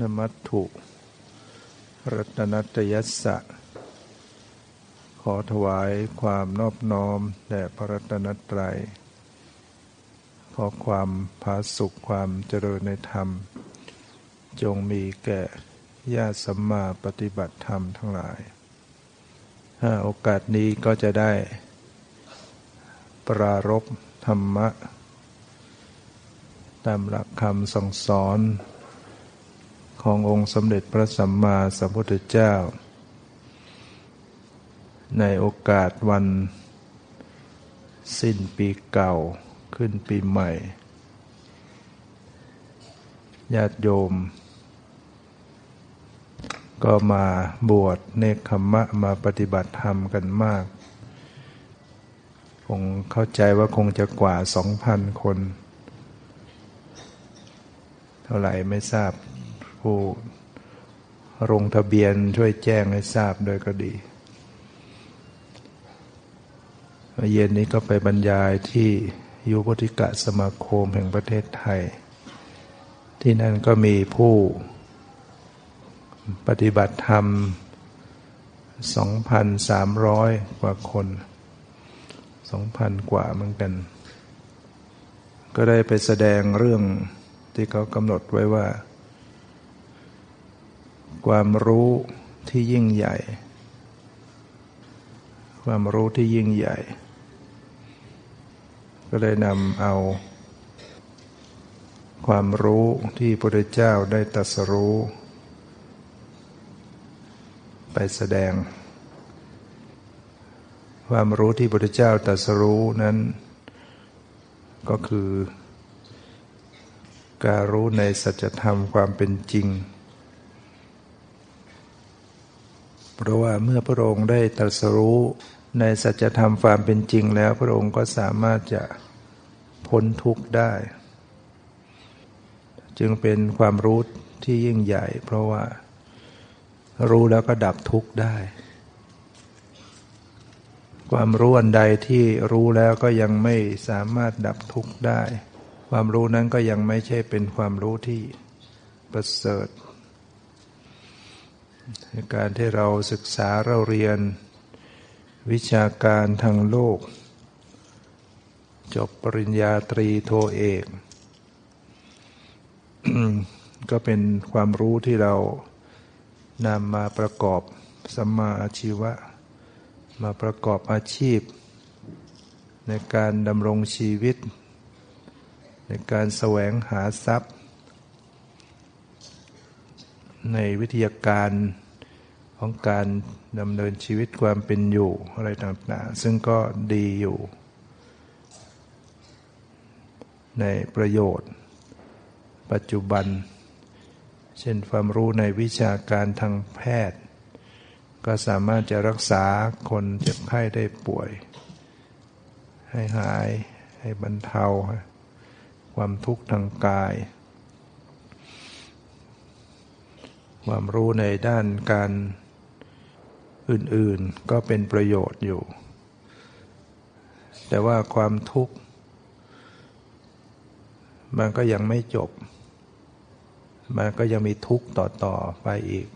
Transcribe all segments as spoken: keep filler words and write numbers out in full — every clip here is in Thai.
นมัตถุรัตนัตยัสสะขอถวายความนอบน้อมแด่พระรัตนตรัยขอความผาสุกความเจริญในธรรมจงมีแก่ญาติสัมมาปฏิบัติธรรมทั้งหลายโอกาสนี้ก็จะได้ปรารภธรรมะตามหลักคำสั่งสอนขององค์สมเด็จพระสัมมาสัมพุทธเจ้าในโอกาสวันสิ้นปีเก่าขึ้นปีใหม่ญาติโยมก็มาบวชเนกขัมมะมาปฏิบัติธรรมกันมากคงเข้าใจว่าคงจะกว่า สองพัน คนเท่าไหร่ไม่ทราบผู้ลงทะเบียนช่วยแจ้งให้ทราบโดยก็ดีเย็นนี้ก็ไปบรรยายที่ยุวธิกะสมาคมแห่งประเทศไทยที่นั่นก็มีผู้ปฏิบัติธรรม สองพันสามร้อย กว่าคน สองพัน กว่าเหมือนกันก็ได้ไปแสดงเรื่องที่เขากำหนดไว้ว่าความรู้ที่ยิ่งใหญ่ความรู้ที่ยิ่งใหญ่ก็เลยนำเอาความรู้ที่พระพุทธเจ้าได้ตรัสรู้ไปแสดงความรู้ที่พระพุทธเจ้าตรัสรู้นั้นก็คือการรู้ในสัจธรรมความเป็นจริงเพราะว่าเมื่อพระองค์ได้ตรัสรู้ในสัจธรรมความเป็นจริงแล้วพระองค์ก็สามารถจะพ้นทุกข์ได้จึงเป็นความรู้ที่ยิ่งใหญ่เพราะว่ารู้แล้วก็ดับทุกข์ได้ความรู้อันใดที่รู้แล้วก็ยังไม่สามารถดับทุกข์ได้ความรู้นั้นก็ยังไม่ใช่เป็นความรู้ที่ประเสริฐการที่เราศึกษาเราเรียนวิชาการทางโลกจบปริญญาตรีโทเอก ก็เป็นความรู้ที่เรานำมาประกอบสัมมาอาชีวะมาประกอบอาชีพในการดำรงชีวิตในการแสวงหาทรัพย์ในวิทยาการของการดำเนินชีวิตความเป็นอยู่อะไรต่างๆซึ่งก็ดีอยู่ในประโยชน์ปัจจุบันเช่นความรู้ในวิชาการทางแพทย์ก็สามารถจะรักษาคนเจ็บไข้ได้ป่วยให้หายให้บรรเทาความทุกข์ทางกายความรู้ในด้านการอื่นๆก็เป็นประโยชน์อยู่แต่ว่าความทุกข์มันก็ยังไม่จบมันก็ยังมีทุกข์ต่อๆไปอีก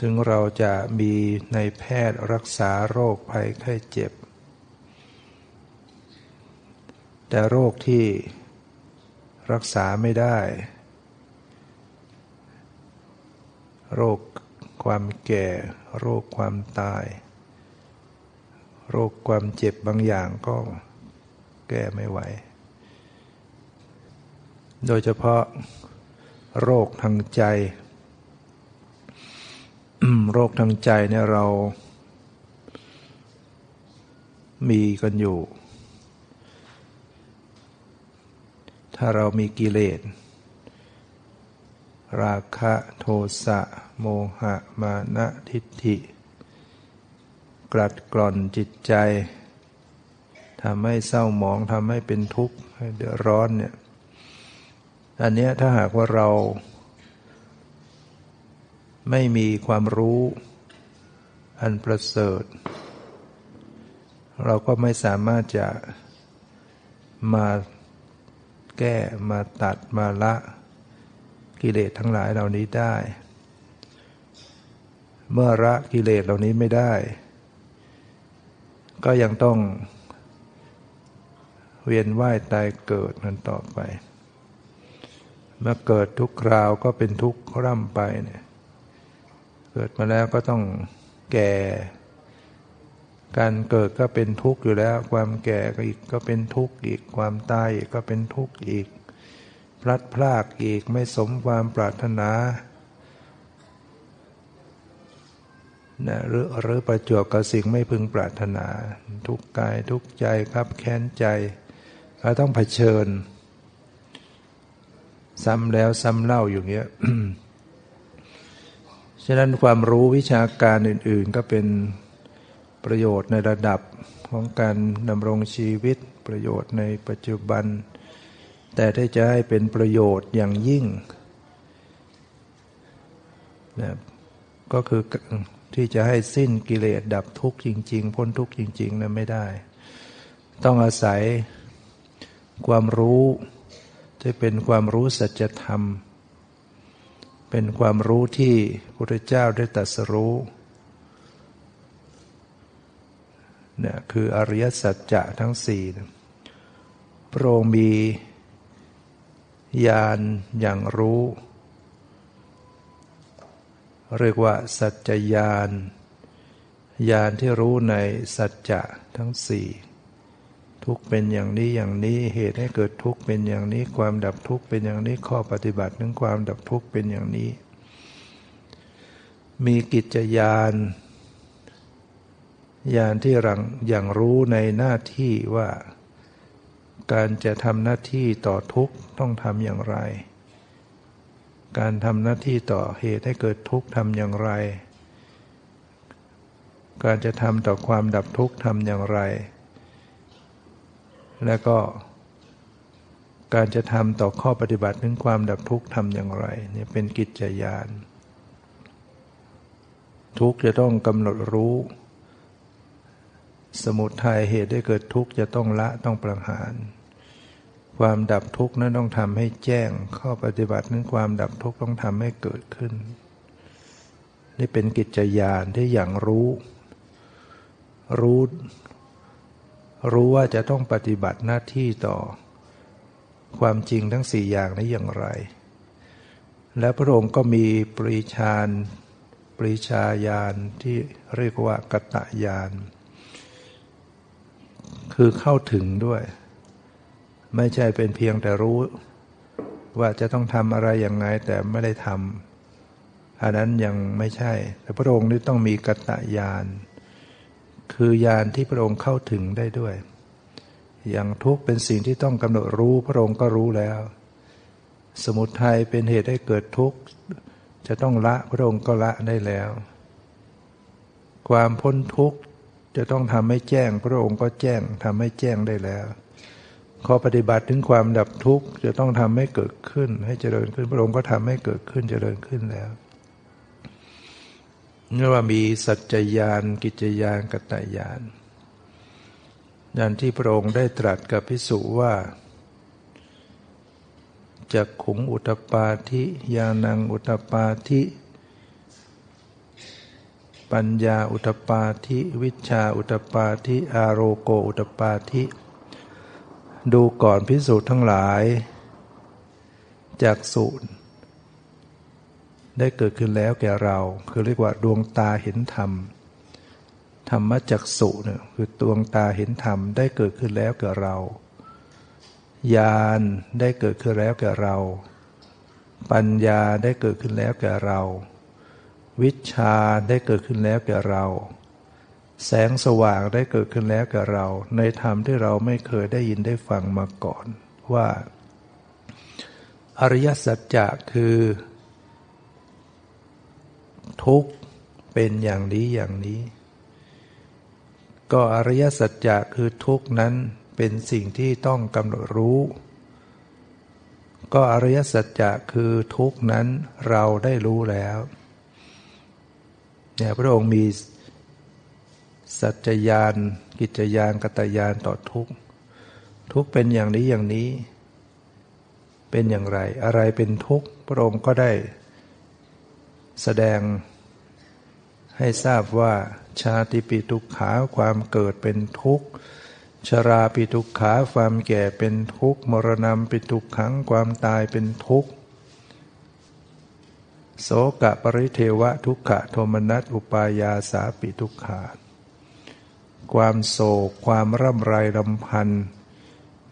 ถึงเราจะมีในแพทย์รักษาโรคภัยไข้เจ็บแต่โรคที่รักษาไม่ได้โรคความแก่โรคความตายโรคความเจ็บบางอย่างก็แก้ไม่ไหวโดยเฉพาะโรคทางใจ โรคทางใจเนี่ยเรามีกันอยู่ถ้าเรามีกิเลสราคะโทสะโมหะมานะทิฏฐิกลัดกล่อนจิตใจทำให้เศร้าหมองทำให้เป็นทุกข์ให้เดือดร้อนเนี่ยอันเนี้ยถ้าหากว่าเราไม่มีความรู้อันประเสริฐเราก็ไม่สามารถจะมาแก้มาตัดมาละ กิเลสทั้งหลายเหล่านี้ได้เมื่อละกิเลสเหล่านี้ไม่ได้ก็ยังต้องเวียนว่ายตายเกิดมันต่อไปเมื่อเกิดทุกคราวก็เป็นทุกข์ร่ำไปเนี่ยเกิดมาแล้วก็ต้องแก่การเกิดก็เป็นทุกข์อยู่แล้วความแก่ก็อีกก็เป็นทุกข์อีกความตายก็เป็นทุกข์อีกพลัดพรากอีกไม่สมความปรารถนานะหรือหรือประจวบกับสิ่งไม่พึงปรารถนาทุกข์กายทุกข์ใจครับแค้นใจเราต้องเผชิญซ้ำแล้วซ้ำเล่าอยู่เงี้ย ฉะนั้นความรู้วิชาการอื่นๆก็เป็นประโยชน์ในระดับของการดำรงชีวิตประโยชน์ในปัจจุบันแต่ถ้าจะให้เป็นประโยชน์อย่างยิ่งนะก็คือที่จะให้สิ้นกิเลสดับทุกข์จริงๆพ้นทุกข์จริงๆนั้นไม่ได้ต้องอาศัยความรู้ที่เป็นความรู้สัจธรรมเป็นความรู้ที่พระพุทธเจ้าได้ตรัสรู้เนี่ยคืออริยสัจจะทั้งสี่พระองค์มีญาณอย่างรู้เรียกว่าสัจจญาณญาณที่รู้ในสัจจะทั้งสี่ทุกข์เป็นอย่างนี้อย่างนี้เหตุให้เกิดทุกข์เป็นอย่างนี้ความดับทุกข์เป็นอย่างนี้ข้อปฏิบัติถึงความดับทุกข์เป็นอย่างนี้มีกิจญาณญาณที่รังอย่างรู้ในหน้าที่ว่าการจะทำหน้าที่ต่อทุกข์ต้องทำอย่างไรการทำหน้าที่ต่อเหตุให้เกิดทุกข์ทำอย่างไรการจะทำต่อความดับทุกข์ทำอย่างไรและก็การจะทำต่อข้อปฏิบัติถึงความดับทุกข์ทำอย่างไรเนี่ยเป็นกิจญาณทุกข์จะต้องกำหนดรู้สมุทัยเหตุให้เกิดทุกข์จะต้องละต้องประหารความดับทุกข์นั้นต้องทำให้แจ้งข้อปฏิบัตินั้นความดับทุกข์ต้องทำให้เกิดขึ้นนี่เป็นกิจญาณที่อย่างรู้รู้รู้ว่าจะต้องปฏิบัติหน้าที่ต่อความจริงทั้งสี่อย่างนี้อย่างไรและพระองค์ก็มีปริชาญปริชาญาณที่เรียกว่ากตญาณคือเข้าถึงด้วยไม่ใช่เป็นเพียงแต่รู้ว่าจะต้องทำอะไรอย่างไรแต่ไม่ได้ทำอันนั้นยังไม่ใช่แต่พระองค์นี่ต้องมีกตญาณคือญาณที่พระองค์เข้าถึงได้ด้วยอย่างทุกข์เป็นสิ่งที่ต้องกำหนดรู้พระองค์ก็รู้แล้วสมุทัยเป็นเหตุให้เกิดทุกข์จะต้องละพระองค์ก็ละได้แล้วความพ้นทุกข์จะต้องทำให้แจ้งพระองค์ก็แจ้งทำให้แจ้งได้แล้วข้อปฏิบัติถึงความดับทุกข์จะต้องทำให้เกิดขึ้นให้เจริญขึ้นพระองค์ก็ทำให้เกิดขึ้นเจริญขึ้นแล้วเรียกว่ามีสัจจญาณกิจญาณกตญาณญาณที่พระองค์ได้ตรัสกับภิกษุว่าจักขุงอุทปาธิญาณังอุทปาธิปัญญาอุทปาธิวิชชาอุทปาธิอาโรโกอุทปาธิดูก่อนภิกษุทั้งหลายจักขุได้เกิดขึ้นแล้วแก่เราคือเรียกว่าดวงตาเห็นธรรมธรรมจักขุเนี่ยคือดวงตาเห็นธรรมได้เกิดขึ้นแล้วแก่เราญาณได้เกิดขึ้นแล้วแก่เราปัญญาได้เกิดขึ้นแล้วแก่เราวิชชาได้เกิดขึ้นแล้วแก่เราแสงสว่างได้เกิดขึ้นแล้วแก่เราในธรรมที่เราไม่เคยได้ยินได้ฟังมาก่อนว่าอริยสัจจะคือทุกข์เป็นอย่างนี้อย่างนี้ก็อริยสัจจะคือทุกข์นั้นเป็นสิ่งที่ต้องกำหนดรู้ก็อริยสัจจะคือทุกข์นั้นเราได้รู้แล้วเนี่ยพระองค์มีสัจจญาณกิจญาณกตญาณต่อทุกข์ทุกข์เป็นอย่างนี้อย่างนี้เป็นอย่างไรอะไรเป็นทุกข์ พระองค์ก็ได้แสดงให้ทราบว่าชาติปิทุกขาความเกิดเป็นทุกข์ชราปิทุกขาความแก่เป็นทุกข์มรณะปิทุกขังความตายเป็นทุกข์โสกะปริเทวะทุกขะโทมนัสอุปายาสาปิทุกขาความโศกความร่ำไรรำพัน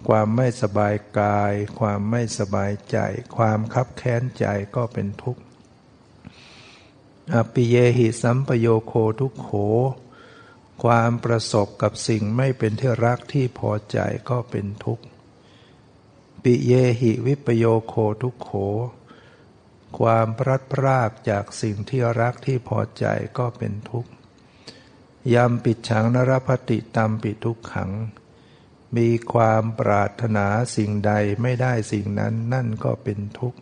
ความไม่สบายกายความไม่สบายใจความคับแค้นใจก็เป็นทุกข์อปิเยหิสัมปโยโคทุกโขความประสบกับสิ่งไม่เป็นที่รักที่พอใจก็เป็นทุกข์ปิเยหิวิปโยโคทุกโขความพลัดพรากจากสิ่งที่รักที่พอใจก็เป็นทุกข์ยัมปิฉังนรภัตติตัมปิทุกขังมีความปรารถนาสิ่งใดไม่ได้สิ่งนั้นนั่นก็เป็นทุกข์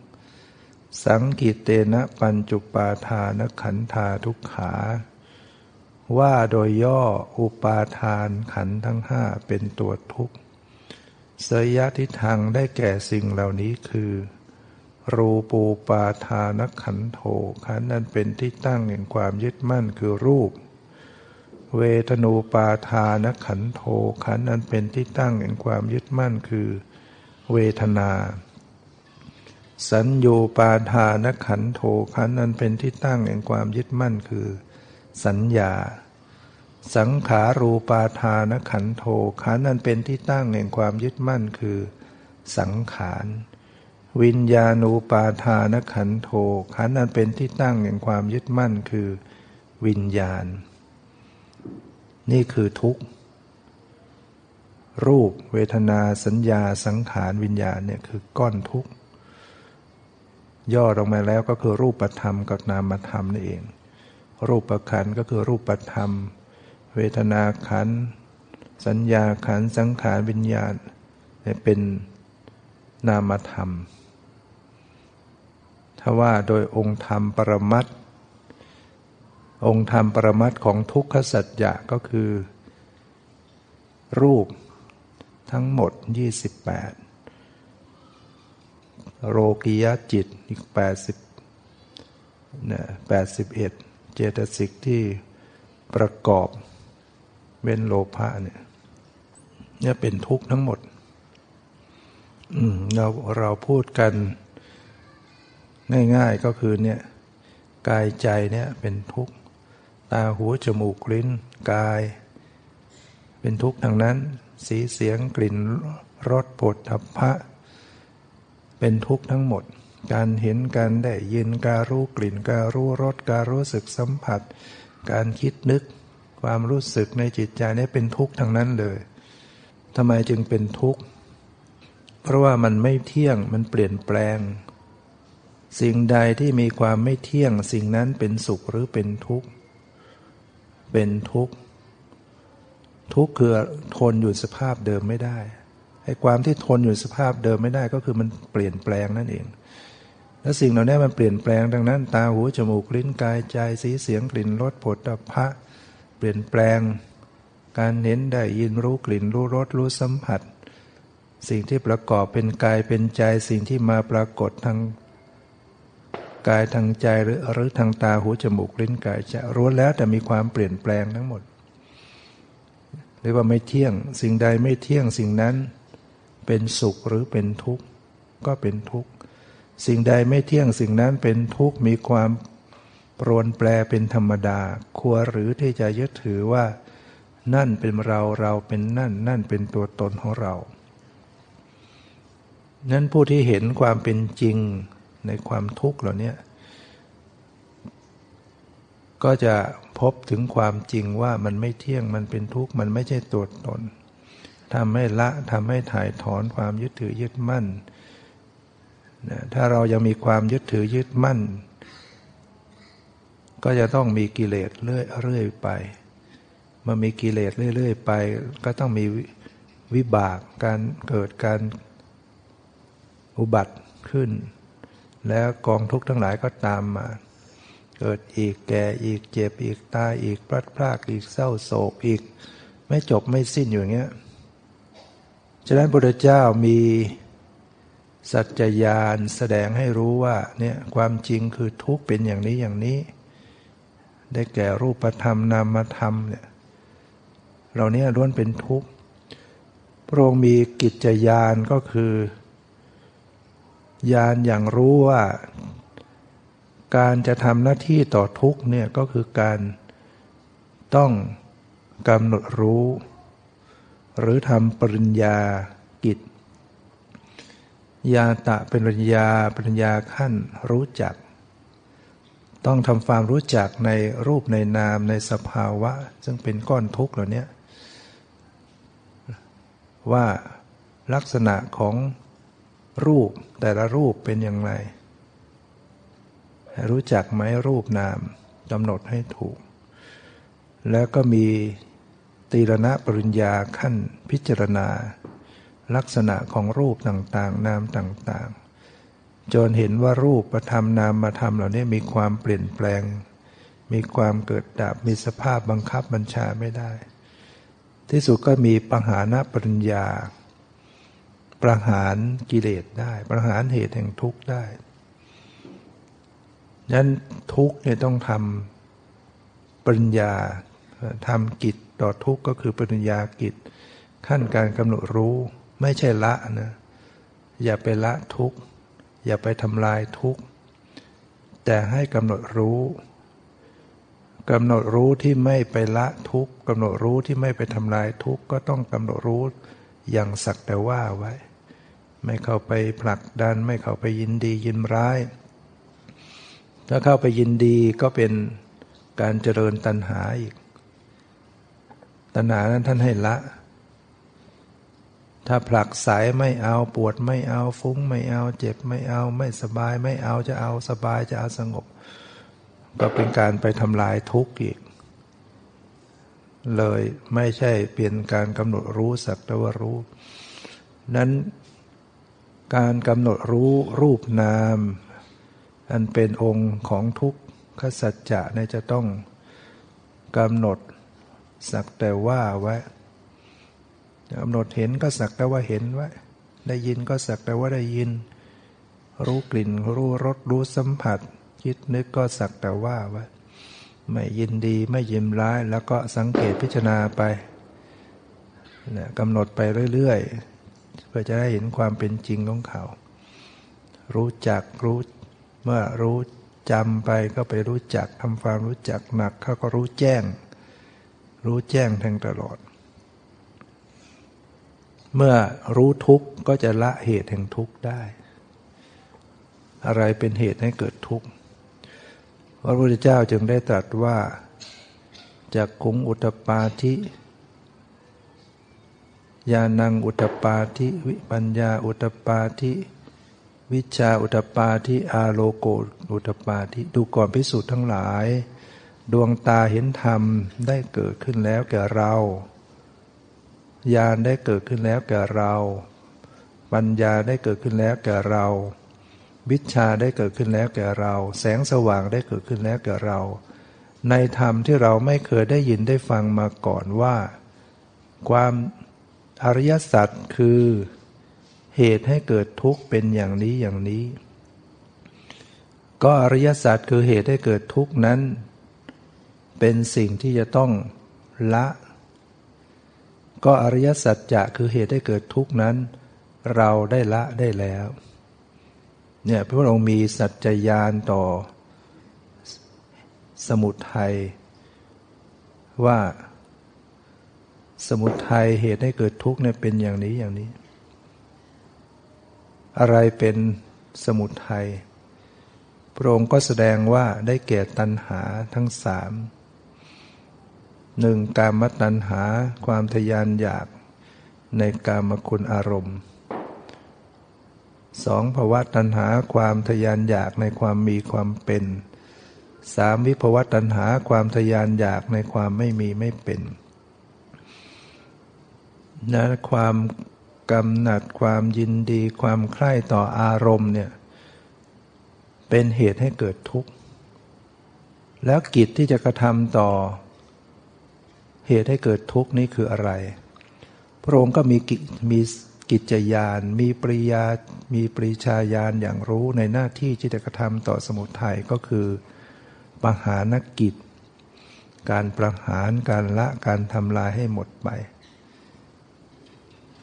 สังกิเตนะปัญจุปาทานขันธาทุกขาว่าโดยย่ออุปาทานขันธ์ทั้งห้าเป็นตัวทุกข์เสยทิฏฐังได้แก่สิ่งเหล่านี้คือรูปูปาทานขันโธขันธ์นั้นเป็นที่ตั้งแห่งความยึดมั่นคือรูปเวทนูปาทานขันโธขันธ์นั้นเป็นที่ตั้งแห่งความยึดมั่นคือเวทนาสัญญูปาทานขันโธขันธ์นั้นเป็นที่ตั้งแห่งความยึดมั่นคือสัญญาสังขารูปาทานขันโธขันธ์นั้นเป็นที่ตั้งแห่งความยึดมั่นคือสังขารวิญญาณูปาทานขันโธขันธ์นั้นเป็นที่ตั้งแห่งความยึดมั่นคือวิญญาณนี่คือทุกข์รูปเวทนาสัญญาสังขารวิญญาณเนี่ยคือก้อนทุกข์ย่อลงมาแล้วก็คือรูปธรรมกับนามธรรมนั่นเองรูปขันธ์ก็คือรูปธรรมเวทนาขันธ์สัญญาขันธ์สังขารวิญญาณเนี่ยเป็นนามธรรมถ้าว่าโดยองค์ธรรมปรมัตถ์องค์ธรรมปรมัตถ์ของทุกขสัจจะก็คือรูปทั้งหมดยี่สิบแปดโลกียจิตอีกแปดสิบเนี่ยแปดสิบเอ็ดเจตสิกที่ประกอบเว้นโลภะเนี่ยเนี่ยเป็นทุกข์ทั้งหมดเราเราพูดกันง่ายๆก็คือเนี่ยกายใจเนี่ยเป็นทุกข์ตาหูจมูกลิ้นกายเป็นทุกข์ทางนั้นสีเสียงกลิ่นรสโผฏฐัพพะเป็นทุกข์ทั้งหมดการเห็นการได้ยินการรู้กลิ่นการรู้รสการรู้สึกสัมผัสการคิดนึกความรู้สึกในจิตใจเนี่ยเป็นทุกข์ทางนั้นเลยทำไมจึงเป็นทุกข์เพราะว่ามันไม่เที่ยงมันเปลี่ยนแปลงสิ่งใดที่มีความไม่เที่ยงสิ่งนั้นเป็นสุขหรือเป็นทุกข์เป็นทุกข์ทุกข์คือทนอยู่สภาพเดิมไม่ได้ไอ้ความที่ทนอยู่สภาพเดิมไม่ได้ก็คือมันเปลี่ยนแปลงนั่นเองและสิ่งเหล่านี้มันเปลี่ยนแปลงดังนั้นตาหูจมูกลิ้นกายใจสีเสียงกลิ่นรสโผฏฐัพพะเปลี่ยนแปลงการเห็นได้ยินรู้กลิ่นรู้รสรู้สัมผัสสิ่งที่ประกอบเป็นกายเป็นใจสิ่งที่มาปรากฏทางกายทางใจหรือหรือทางตาหูจมูกลิ้นกายจะรู้แล้วแต่มีความเปลี่ยนแปลงทั้งหมดเรียกว่าไม่เที่ยงสิ่งใดไม่เที่ยงสิ่งนั้นเป็นสุขหรือเป็นทุกข์ก็เป็นทุกข์สิ่งใดไม่เที่ยงสิ่งนั้นเป็นทุกข์มีความปรวนแปรเป็นธรรมดาควรหรือที่จะยึดถือว่านั่นเป็นเราเราเป็นนั่นนั่นเป็นตัวตนของเรานั้นผู้ที่เห็นความเป็นจริงในความทุกข์เหล่านี้ก็จะพบถึงความจริงว่ามันไม่เที่ยงมันเป็นทุกข์มันไม่ใช่ตัวตนทำให้ละทำให้ถ่ายถอนความยึดถือยึดมั่นถ้าเรายังมีความยึดถือยึดมั่นก็จะต้องมีกิเลสเรื่อยๆไปเมื่อมีกิเลสเรื่อยๆไปก็ต้องมีวิบากการเกิดการอุบัติขึ้นแล้วกองทุกข์ทั้งหลายก็ตามมาเกิดอีกแก่อีกเจ็บอีกตายอีกพลัดพรากอีกเศร้าโศกอีกไม่จบไม่สิ้นอยู่อย่างเงี้ยฉะนั้นพระพุทธเจ้ามี สัจจญาณแสดงให้รู้ว่าเนี่ยความจริงคือทุกข์เป็นอย่างนี้อย่างนี้ได้แก่รูปธรรมนามธรรมเนี่ยเราเนี่ยล้วนเป็นทุกข์พระองค์มีกิจญาณก็คือญาณอย่างรู้ว่าการจะทำหน้าที่ต่อทุกข์เนี่ยก็คือการต้องกำหนดรู้หรือทำปริญญากิจญาตะเป็นปริญญาปริญญาขั้นรู้จักต้องทำความรู้จักในรูปในนามในสภาวะซึ่งเป็นก้อนทุกข์เหล่านี้ว่าลักษณะของรูปแต่ละรูปเป็นอย่างไรรู้จักไหมรูปนามกำหนดให้ถูกแล้วก็มีตีรณปริญญาขั้นพิจารณาลักษณะของรูปต่างๆนามต่างๆจนเห็นว่ารูปธรรมนามธรรมเหล่านี้มีความเปลี่ยนแปลงมีความเกิดดับมีสภาพบังคับบัญชาไม่ได้ที่สุดก็มีปหานปริญญาประหารกิเลสได้ประหารเหตุแห่งทุกข์ได้นั้นทุกข์เนี่ยต้องทำปริญญาทำกิจต่อทุกข์ก็คือปริญญากิจขั้นการกำหนดรู้ไม่ใช่ละนะอย่าไปละทุกข์อย่าไปทำลายทุกข์แต่ให้กำหนดรู้กำหนดรู้ที่ไม่ไปละทุกข์กำหนดรู้ที่ไม่ไปทำลายทุกข์ก็ต้องกำหนดรู้อย่างสักแต่ว่าไว้ไม่เข้าไปผลักดันไม่เข้าไปยินดียินร้ายถ้าเข้าไปยินดีก็เป็นการเจริญตัณหาอีกตัณหานั้นท่านให้ละถ้าผลักสายไม่เอาปวดไม่เอาฟุ้งไม่เอาเจ็บไม่เอาไม่สบายไม่เอาจะเอาสบายจะเอาสงบก็เป็นการไปทำลายทุกข์อีกเลยไม่ใช่เปลี่ยนการกำหนดรู้สักแต่ว่ารู้นั้นการกำหนดรู้รูปนามอันเป็นองค์ของทุกขสัจจะเนี่ยจะต้องกำหนดสักแต่ว่าไว้กำหนดเห็นก็สักแต่ว่าเห็นไว้ได้ยินก็สักแต่ว่าได้ยินรู้กลิ่นรู้รสรู้สัมผัสคิดนึกก็สักแต่ว่าไว้ไม่ยินดีไม่ยินร้ายแล้วก็สังเกตพิจารณาไปนะกำหนดไปเรื่อยๆเพื่อจะได้เห็นความเป็นจริงของเขารู้จักรู้เมื่อรู้จำไปก็ไปรู้จักทำความรู้จักหนักเขาก็รู้แจ้งรู้แจ้งทั้งตลอดเมื่อรู้ทุกข์ก็จะละเหตุแห่งทุกข์ได้อะไรเป็นเหตุให้เกิดทุกข์พระพุทธเจ้าจึงได้ตรัสว่าจักขุงอุทปาทิญาณังอุทปาทิวิปัญญาอุทปาทิวิชชาอุทปาทิอาโลโกอุทปาทิดูก่อนภิกษุทั้งหลายดวงตาเห็นธรรมได้เกิดขึ้นแล้วแก่เราญาณได้เกิดขึ้นแล้วแก่เราปัญญาได้เกิดขึ้นแล้วแก่เราวิชชาได้เกิดขึ้นแล้วแก่เราแสงสว่างได้เกิดขึ้นแล้วแก่เราในธรรมที่เราไม่เคยได้ยินได้ฟังมาก่อนว่าความอริยสัจคือเหตุให้เกิดทุกข์เป็นอย่างนี้อย่างนี้ก็อริยสัจคือเหตุให้เกิดทุกข์นั้นเป็นสิ่งที่จะต้องละก็อริยสัจจะคือเหตุให้เกิดทุกข์นั้นเราได้ละได้แล้วเนี่ยพระองค์มีสัจจญาณต่อสมุทัยว่าสมุทัยเหตุให้เกิดทุกข์เนี่ยเป็นอย่างนี้อย่างนี้อะไรเป็นสมุทัยพระองค์ก็แสดงว่าได้แก่ตัณหาทั้งสามหนึ่งกามตัณหาความทะยานอยากในกามคุณอารมณ์สองภวตัณหาความทะยานอยากในความมีความเป็นสามวิภวตัณหาความทะยานอยากในความไม่มีไม่เป็นนะความกำหนัดความยินดีความใคร่ต่ออารมณ์เนี่ยเป็นเหตุให้เกิดทุกข์แล้วกิจที่จะกระทำต่อเหตุให้เกิดทุกข์นี้คืออะไรพระองค์ก็มีกิจมี กิจจญาณมีปริยามีปริชาญาณอย่างรู้ในหน้าที่ที่จะกระทำต่อสมุทัยก็คือปหานกิจการประหารการละการทำลายให้หมดไป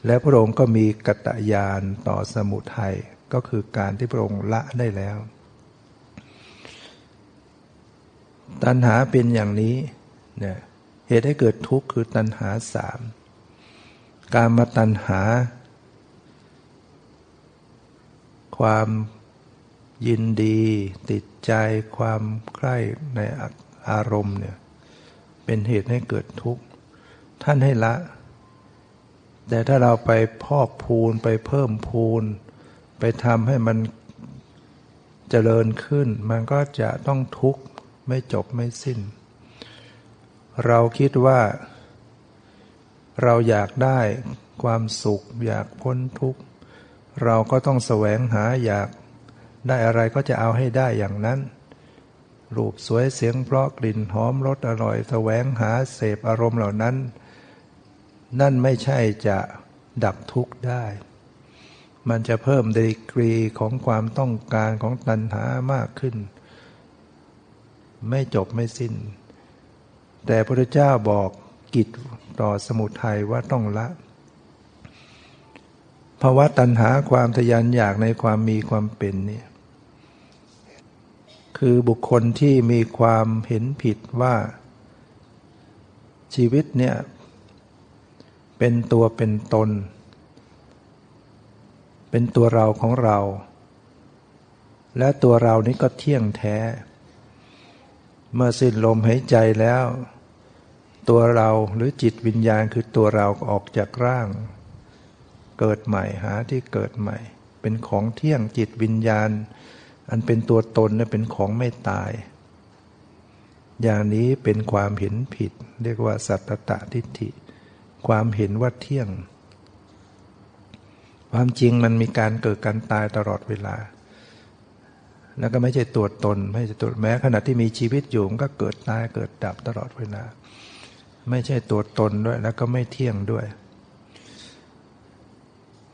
และพระองค์ก็มีกตญาณต่อสมุทัยก็คือการที่พระองค์ละได้แล้วตัณหาเป็นอย่างนี้เนี่ยเหตุให้เกิดทุกข์คือตัณหาสามกามตัณหาความยินดีติดใจความใคร่ในอารมณ์เนี่ยเป็นเหตุให้เกิดทุกข์ท่านให้ละแต่ถ้าเราไปพอกพูนไปเพิ่มพูนไปทำให้มันเจริญขึ้นมันก็จะต้องทุกข์ไม่จบไม่สิ้นเราคิดว่าเราอยากได้ความสุขอยากพ้นทุกข์เราก็ต้องแสวงหาอยากได้อะไรก็จะเอาให้ได้อย่างนั้นรูปสวยเสียงเพราะกลิ่นหอมรสอร่อยแสวงหาเสพอารมณ์เหล่านั้นนั่นไม่ใช่จะดับทุกข์ได้มันจะเพิ่มดีกรีของความต้องการของตัณหามากขึ้นไม่จบไม่สิ้นแต่พระพุทธเจ้าบอกกิจต่อสมุทัยว่าต้องละภวตัณหาความทะยานอยากในความมีความเป็นเนี่ยคือบุคคลที่มีความเห็นผิดว่าชีวิตเนี่ยเป็นตัวเป็นตนเป็นตัวเราของเราและตัวเรานี้ก็เที่ยงแท้เมื่อสิ้นลมหายใจแล้วตัวเราหรือจิตวิญญาณคือตัวเราออกจากร่างเกิดใหม่หาที่เกิดใหม่เป็นของเที่ยงจิตวิญญาณอันเป็นตัวตนและเป็นของไม่ตายอย่างนี้เป็นความเห็นผิดเรียกว่าสัตตทิฏฐิความเห็นว่าเที่ยงความจริงมันมีการเกิดการตายตลอดเวลาแล้วก็ไม่ใช่ตัวตนไม่ใช่ตัวแม้ขณะที่มีชีวิตอยู่ก็เกิดตายเกิดดับตลอดเวลาไม่ใช่ตัวตนด้วยแล้วก็ไม่เที่ยงด้วย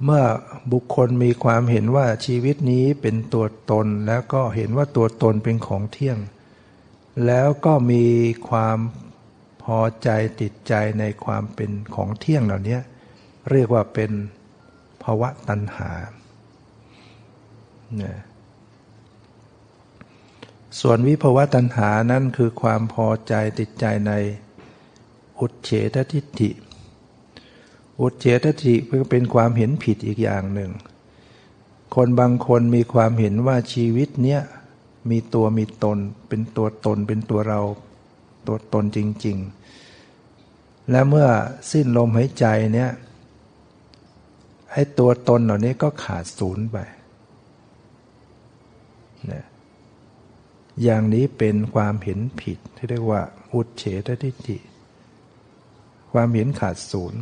เมื่อบุคคลมีความเห็นว่าชีวิตนี้เป็นตัวตนแล้วก็เห็นว่าตัวตนเป็นของเที่ยงแล้วก็มีความพอใจติดใจในความเป็นของเที่ยงเหล่านี้เรียกว่าเป็นภวตัณหาเนี่ยส่วนวิภวตัณหานั้นคือความพอใจติดใจในอุทเฉททิฏฐิอุทเฉททิฏฐิเป็นความเห็นผิดอีกอย่างหนึ่งคนบางคนมีความเห็นว่าชีวิตเนี้ยมีตัวมีตนเป็นตัวตนเป็นตัวเราตัวตนจริงๆและเมื่อสิ้นลมหายใจเนี้ยไอ้ตัวตนเหล่านี้ก็ขาดสูญไปนะอย่างนี้เป็นความเห็นผิดที่เรียกว่าอุทเฉททิฏฐิความเห็นขาดศูนย์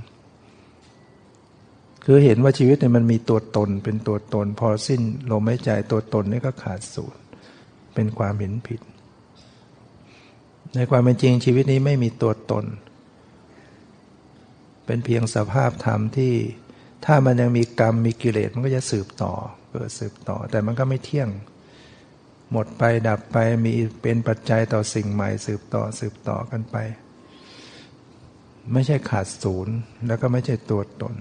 คือเห็นว่าชีวิตเนี่ยมันมีตัวตนเป็นตัวตนพอสิ้นลมหายใจตัวตนนี่ก็ขาดศูนย์เป็นความเห็นผิดในความเป็นจริงชีวิตนี้ไม่มีตัวตนเป็นเพียงสภาพธรรมที่ถ้ามันยังมีกรรมมีกิเลสมันก็จะสืบต่อเกิดสืบต่อแต่มันก็ไม่เที่ยงหมดไปดับไปมีเป็นปัจจัยต่อสิ่งใหม่สืบต่อสืบต่อกันไปไม่ใช่ขาดศูนย์แล้วก็ไม่ใช่ตัวตน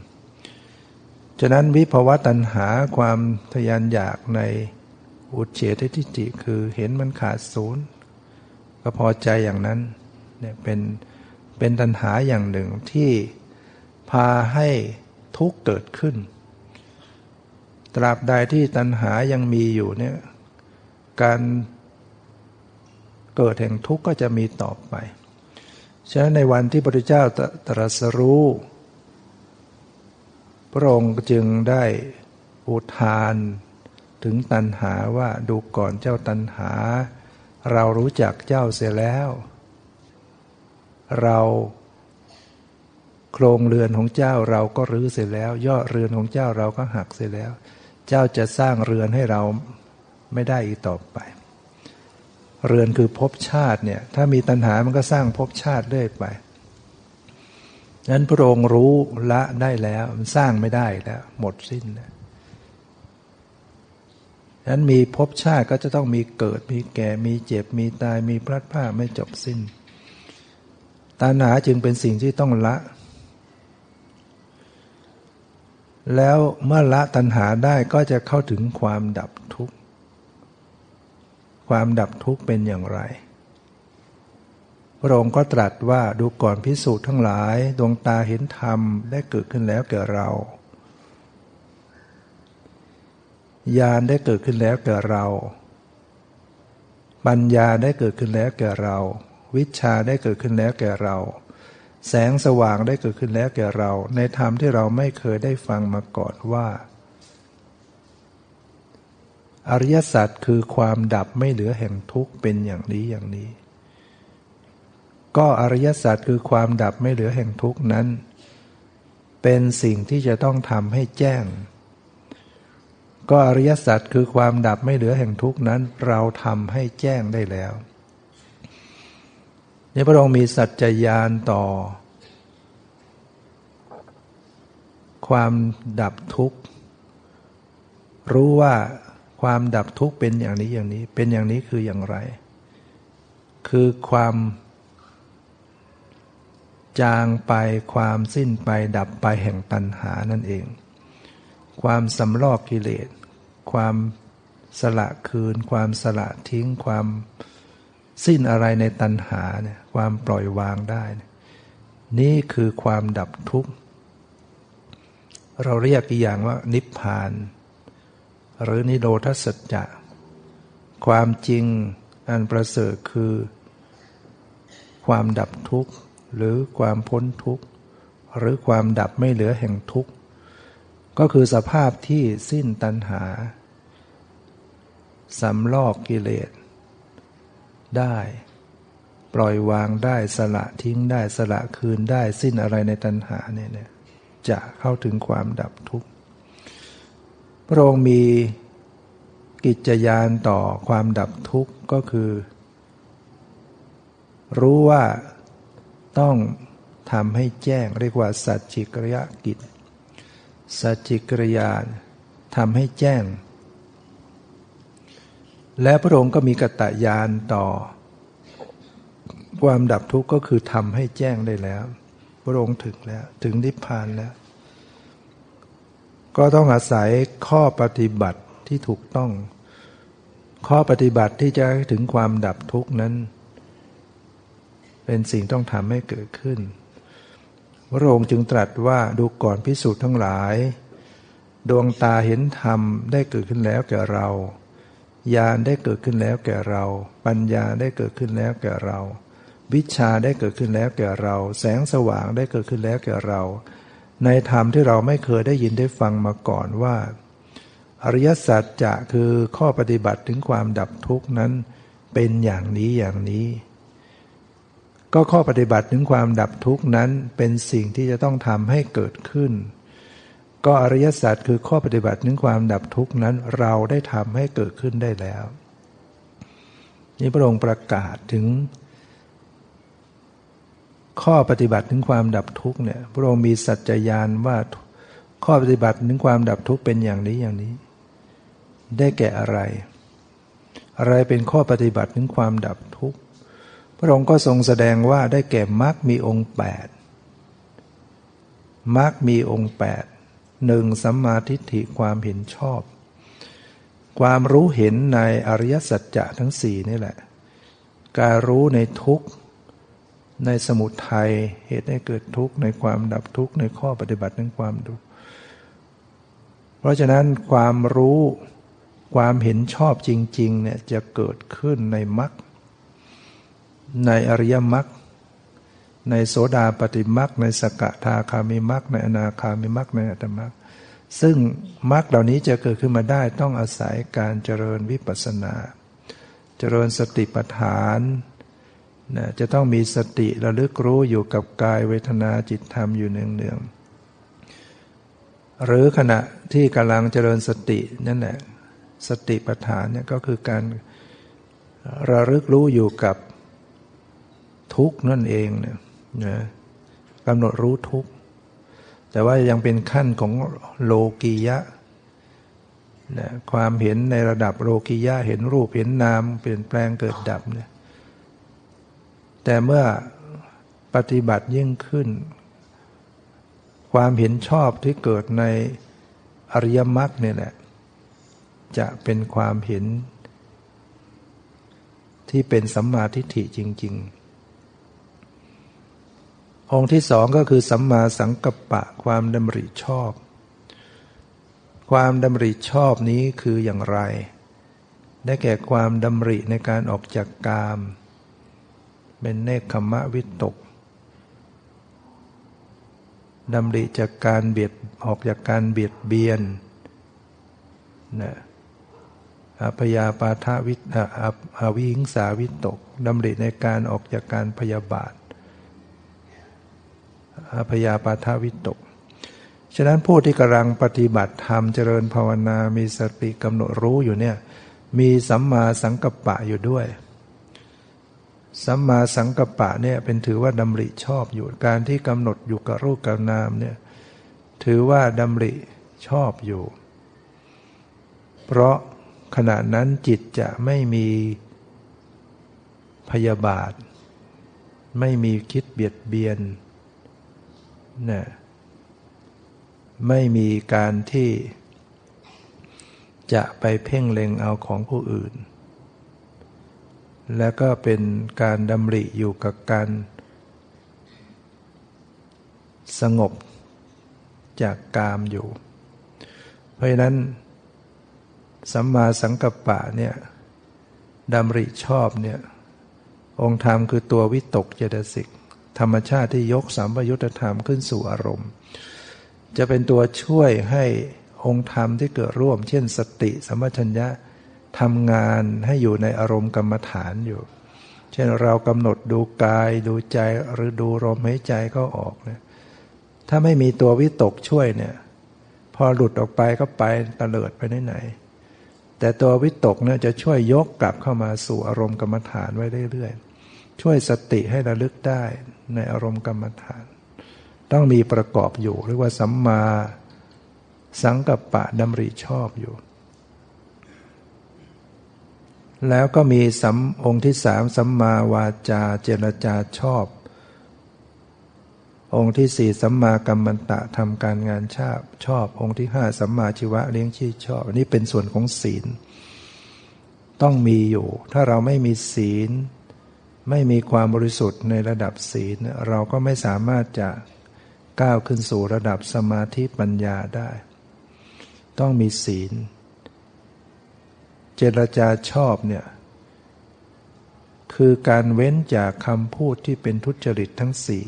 ฉะนั้นวิภวตัณหาความทะยานอยากในอุทเฉททิฏฐิคือเห็นมันขาดศูนย์ก็พอใจอย่างนั้นเนี่ยเป็นเป็นตัณหาอย่างหนึ่งที่พาให้ทุกข์เกิดขึ้นตราบใดที่ตัณหายังมีอยู่เนี่ยการเกิดแห่งทุกข์ก็จะมีต่อไปฉะนั้นในวันที่พระพุทธเจ้าตรัสรู้พระองค์จึงได้อุทานถึงตัณหาว่าดูก่อนเจ้าตัณหาเรารู้จักเจ้าเสียแล้วเราโครงเรือนของเจ้าเราก็รื้อเสียแล้วยอดเรือนของเจ้าเราก็หักเสียแล้วเจ้าจะสร้างเรือนให้เราไม่ได้อีกต่อไปเรือนคือภพชาติเนี่ยถ้ามีตัณหามันก็สร้างภพชาติเรื่อยไป นั้นพระองค์รู้ละได้แล้วมันสร้างไม่ได้แล้วหมดสิ้นแล้วนั้นมีภพชาติก็จะต้องมีเกิดมีแก่มีเจ็บมีตายมีพลัดพรากไม่จบสิ้นตัณหาจึงเป็นสิ่งที่ต้องละแล้วเมื่อละตัณหาได้ก็จะเข้าถึงความดับทุกข์ความดับทุกข์เป็นอย่างไรพระองค์ก็ตรัสว่าดูก่อนภิกษุทั้งหลายดวงตาเห็นธรรมได้เกิดขึ้นแล้วแก่เราญาณได้เกิดขึ้นแล้วแก่เราปัญญาได้เกิดขึ้นแล้วแก่เราวิชชาได้เกิดขึ้นแล้วแก่เราแสงสว่างได้เกิดขึ้นแล้วแก่เราในธรรมที่เราไม่เคยได้ฟังมาก่อนว่าอริยสัจคือความดับไม่เหลือแห่งทุกข์เป็นอย่างนี้อย่างนี้ก็อริยสัจคือความดับไม่เหลือแห่งทุกข์นั้นเป็นสิ่งที่จะต้องทำให้แจ้งก็อริยสัจคือความดับไม่เหลือแห่งทุกข์นั้นเราทำให้แจ้งได้แล้วนี่พระองค์มีสัจจญาณต่อความดับทุกข์รู้ว่าความดับทุกข์เป็นอย่างนี้อย่างนี้เป็นอย่างนี้คืออย่างไรคือความจางไปความสิ้นไปดับไปแห่งตัณหานั่นเองความสำลอกกิเลสความสละคืนความสละทิ้งความสิ้นอะไรในตัณหาเนี่ยความปล่อยวางได้ น, นี่คือความดับทุกข์เราเรียกอีกอย่างว่านิพพานหรือนิโรธสัจจะความจริงอันประเสริฐคือความดับทุกข์หรือความพ้นทุกข์หรือความดับไม่เหลือแห่งทุกข์ก็คือสภาพที่สิ้นตัณหาสำลอกกิเลสได้ปล่อยวางได้สละทิ้งได้สละคืนได้สิ้นอะไรในตัณหาเนี่ยจะเข้าถึงความดับทุกข์พระองค์มีกิจยานต่อความดับทุกข์ก็คือรู้ว่าต้องทำให้แจ้งเรียกว่าสัจฉิกริยกิจสัจฉิกริยาทำให้แจ้งและพระองค์ก็มีกตญาณต่อความดับทุกข์ก็คือทำให้แจ้งได้แล้วพระองค์ถึงแล้วถึงนิพพานแล้วก็ต้องอาศัยข้อปฏิบัติที่ถูกต้องข้อปฏิบัติที่จะถึงความดับทุกข์นั้นเป็นสิ่งต้องทำให้เกิดขึ้นพระองค์จึงตรัสว่าดูก่อนภิกษุทั้งหลายดวงตาเห็นธรรมได้เกิดขึ้นแล้วแก่เราญาณได้เกิดขึ้นแล้วแก่เราปัญญาได้เกิดขึ้นแล้วแก่เราวิชชาได้เกิดขึ้นแล้วแก่เราแสงสว่างได้เกิดขึ้นแล้วแก่เราในธรรมที่เราไม่เคยได้ยินได้ฟังมาก่อนว่าอริยสัจจะคือข้อปฏิบัติถึงความดับทุกข์นั้นเป็นอย่างนี้อย่างนี้ก็ข้อปฏิบัติถึงความดับทุกข์นั้นเป็นสิ่งที่จะต้องทำให้เกิดขึ้นก็อริยสัจคือข้อปฏิบัติถึงความดับทุกข์นั้นเราได้ทำให้เกิดขึ้นได้แล้วนี่พระองค์ประกาศถึงข้อปฏิบัติถึงความดับทุกข์เนี่ยพระองค์มีสัจจญาณว่าข้อปฏิบัติถึงความดับทุกข์เป็นอย่างนี้อย่างนี้ได้แก่อะไรอะไรเป็นข้อปฏิบัติถึงความดับทุกข์พระองค์ก็ทรงแสดงว่าได้แก่มรรคมีองค์แปดมรรคมีองค์แปดหนึ่งสัมมาทิฏฐิความเห็นชอบความรู้เห็นในอริยสัจจะทั้งสี่นี่แหละการรู้ในทุกข์ในสมุทัยเหตุให้เกิดทุกข์ในความดับทุกข์ในข้อปฏิบัติในความดับเพราะฉะนั้นความรู้ความเห็นชอบจริงๆเนี่ยจะเกิดขึ้นในมรรคในอริยมรรคในโสดาปัตติมรรคในสกทาคามิมรรคในอนาคามิมรรคในอรหัตตมรรคซึ่งมรรคเหล่านี้จะเกิดขึ้นมาได้ต้องอาศัยการเจริญวิปัสสนาเจริญสติปัฏฐานนะจะต้องมีสติระลึกรู้อยู่กับกายเวทนาจิตธรรมอยู่เนืองๆหรือขณะที่กำลังเจริญสตินั่นแหละสติปัฏฐานเนี่ยก็คือการระลึกรู้อยู่กับทุกข์นั่นเองเนี่ยนะ กำหนดรู้ทุกข์แต่ว่ายังเป็นขั้นของโลกียะนะความเห็นในระดับโลกียะเห็นรูปเห็นนามเปลี่ยนแปลงเกิดดับเนี่ยแต่เมื่อปฏิบัติยิ่งขึ้นความเห็นชอบที่เกิดในอริยมรรคเนี่ยแหละจะเป็นความเห็นที่เป็นสัมมาทิฏฐิจริงๆองค์ที่สองก็คือสัมมาสังกัปปะความดำริชอบความดำริชอบนี้คืออย่างไรได้แก่ความดำริในการออกจากกามเป็นเนกขมะวิตกดำริจากการเบียดออกจากการเบียดเบียนนะอพยาปาทวิอวิหิงสาวิตกดำริในการออกจากการพยาบาทอพยาปาทวิตกฉะนั้นผู้ที่กำลังปฏิบัติธรรมเจริญภาวนามีสติกำหนดรู้อยู่เนี่ยมีสัมมาสังกัปปะอยู่ด้วยสัมมาสังกัปปะเนี่ยเป็นถือว่าดำริชอบอยู่การที่กำหนดอยู่กับรูปกับนามเนี่ยถือว่าดำริชอบอยู่เพราะขณะนั้นจิตจะไม่มีพยาบาทไม่มีคิดเบียดเบียนนะไม่มีการที่จะไปเพ่งเล็งเอาของผู้อื่นแล้วก็เป็นการดำริอยู่กับการสงบจากกามอยู่เพราะฉะนั้นสัมมาสังกัปปะเนี่ยดำริชอบเนี่ยองค์ธรรมคือตัววิตกเจตสิกธรรมชาติที่ยกสัมปยุตตธรรมขึ้นสู่อารมณ์จะเป็นตัวช่วยให้องค์ธรรมที่เกิดร่วมเช่นสติสัมปชัญญะทำงานให้อยู่ในอารมณ์กรรมฐานอยู่เช่นเรากำหนดดูกายดูใจหรือดูลมหายใจเข้าออกเนี่ยถ้าไม่มีตัววิตกช่วยเนี่ยพอหลุดออกไปก็ไปตะเลิดไปไหนๆแต่ตัววิตกเนี่ยจะช่วยยกกลับเข้ามาสู่อารมณ์กรรมฐานไว้เรื่อยๆช่วยสติให้ระลึกได้ในอารมณ์กรรมฐานต้องมีประกอบอยู่เรียกว่าสัมมาสังกัปปะดำริชอบอยู่แล้วก็มีสัมองค์ที่สามสัมมาวาจาเจรจาชอบองค์ที่สี่สัมมากัมมันตะทำการงานชอบชอบองค์ที่ห้าสัมมาชีวะเลี้ยงชีพชอบอันนี้เป็นส่วนของศีลต้องมีอยู่ถ้าเราไม่มีศีลไม่มีความบริสุทธิ์ในระดับศีลเราก็ไม่สามารถจะก้าวขึ้นสู่ระดับสมาธิปัญญาได้ต้องมีศีลเจรจาชอบเนี่ยคือการเว้นจากคำพูดที่เป็นทุจริตทั้งสี่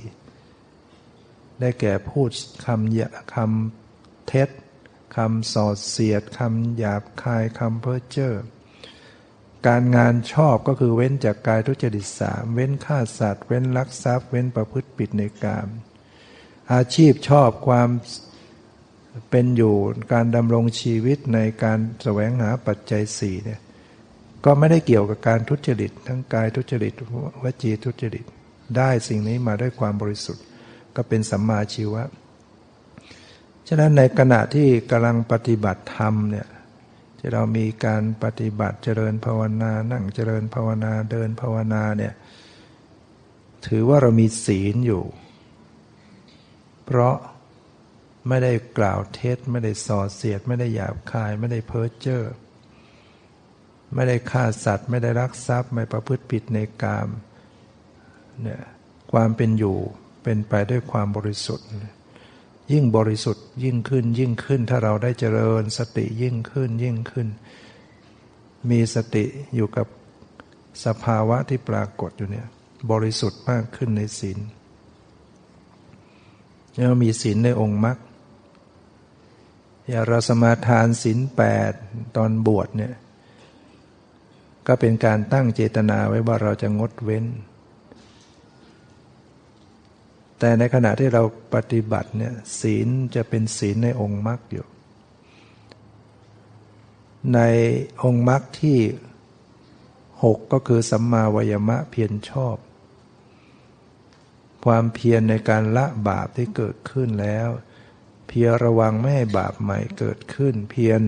ได้แก่พูดคำหยาคำเท็จคำส่อเสียดคำหยาบคายคำเพ้อเจ้อการงานชอบก็คือเว้นจากกายทุจริตสามเว้นฆ่าสัตว์เว้นลักทรัพย์เว้นประพฤติผิดในกามอาชีพชอบความเป็นอยู่การดำรงชีวิตในการแสวงหาปัจจัยสี่เนี่ยก็ไม่ได้เกี่ยวกับการทุจริตทั้งกายทุจริตวจีทุจริตได้สิ่งนี้มาด้วยความบริสุทธิ์ก็เป็นสัมมาชีวะฉะนั้นในขณะที่กำลังปฏิบัติธรรมเนี่ยที่เรามีการปฏิบัติเจริญภาวนานั่งเจริญภาวนาเดินภาวนาเนี่ยถือว่าเรามีศีลอยู่เพราะไม่ได้กล่าวเท็จไม่ได้ส่อเสียดไม่ได้หยาบคายไม่ได้เพ้อเจ้อไม่ได้ฆ่าสัตว์ไม่ได้ลักทรัพย์ไม่ประพฤติผิดในกามเนี่ยความเป็นอยู่เป็นไปด้วยความบริสุทธิ์ยิ่งบริสุทธิ์ยิ่งขึ้นยิ่งขึ้นถ้าเราได้เจริญสติยิ่งขึ้นยิ่งขึ้นมีสติอยู่กับสภาวะที่ปรากฏอยู่เนี่ยบริสุทธิ์มากขึ้นในศีลเรามีศีลในองค์มรรคอย่าเราสมาทานศีลแปดตอนบวชเนี่ยก็เป็นการตั้งเจตนาไว้ว่าเราจะงดเว้นแต่ในขณะที่เราปฏิบัติเนี่ยศีลจะเป็นศีลในองค์มรรคอยู่ในองค์มรรคที่หกก็คือสัมมาวยามะเพียรชอบ ความเพียรในการละบาปที่เกิดขึ้นแล้วเพียรระวังไม่ให้บาปใหม่เกิดขึ้นเพียร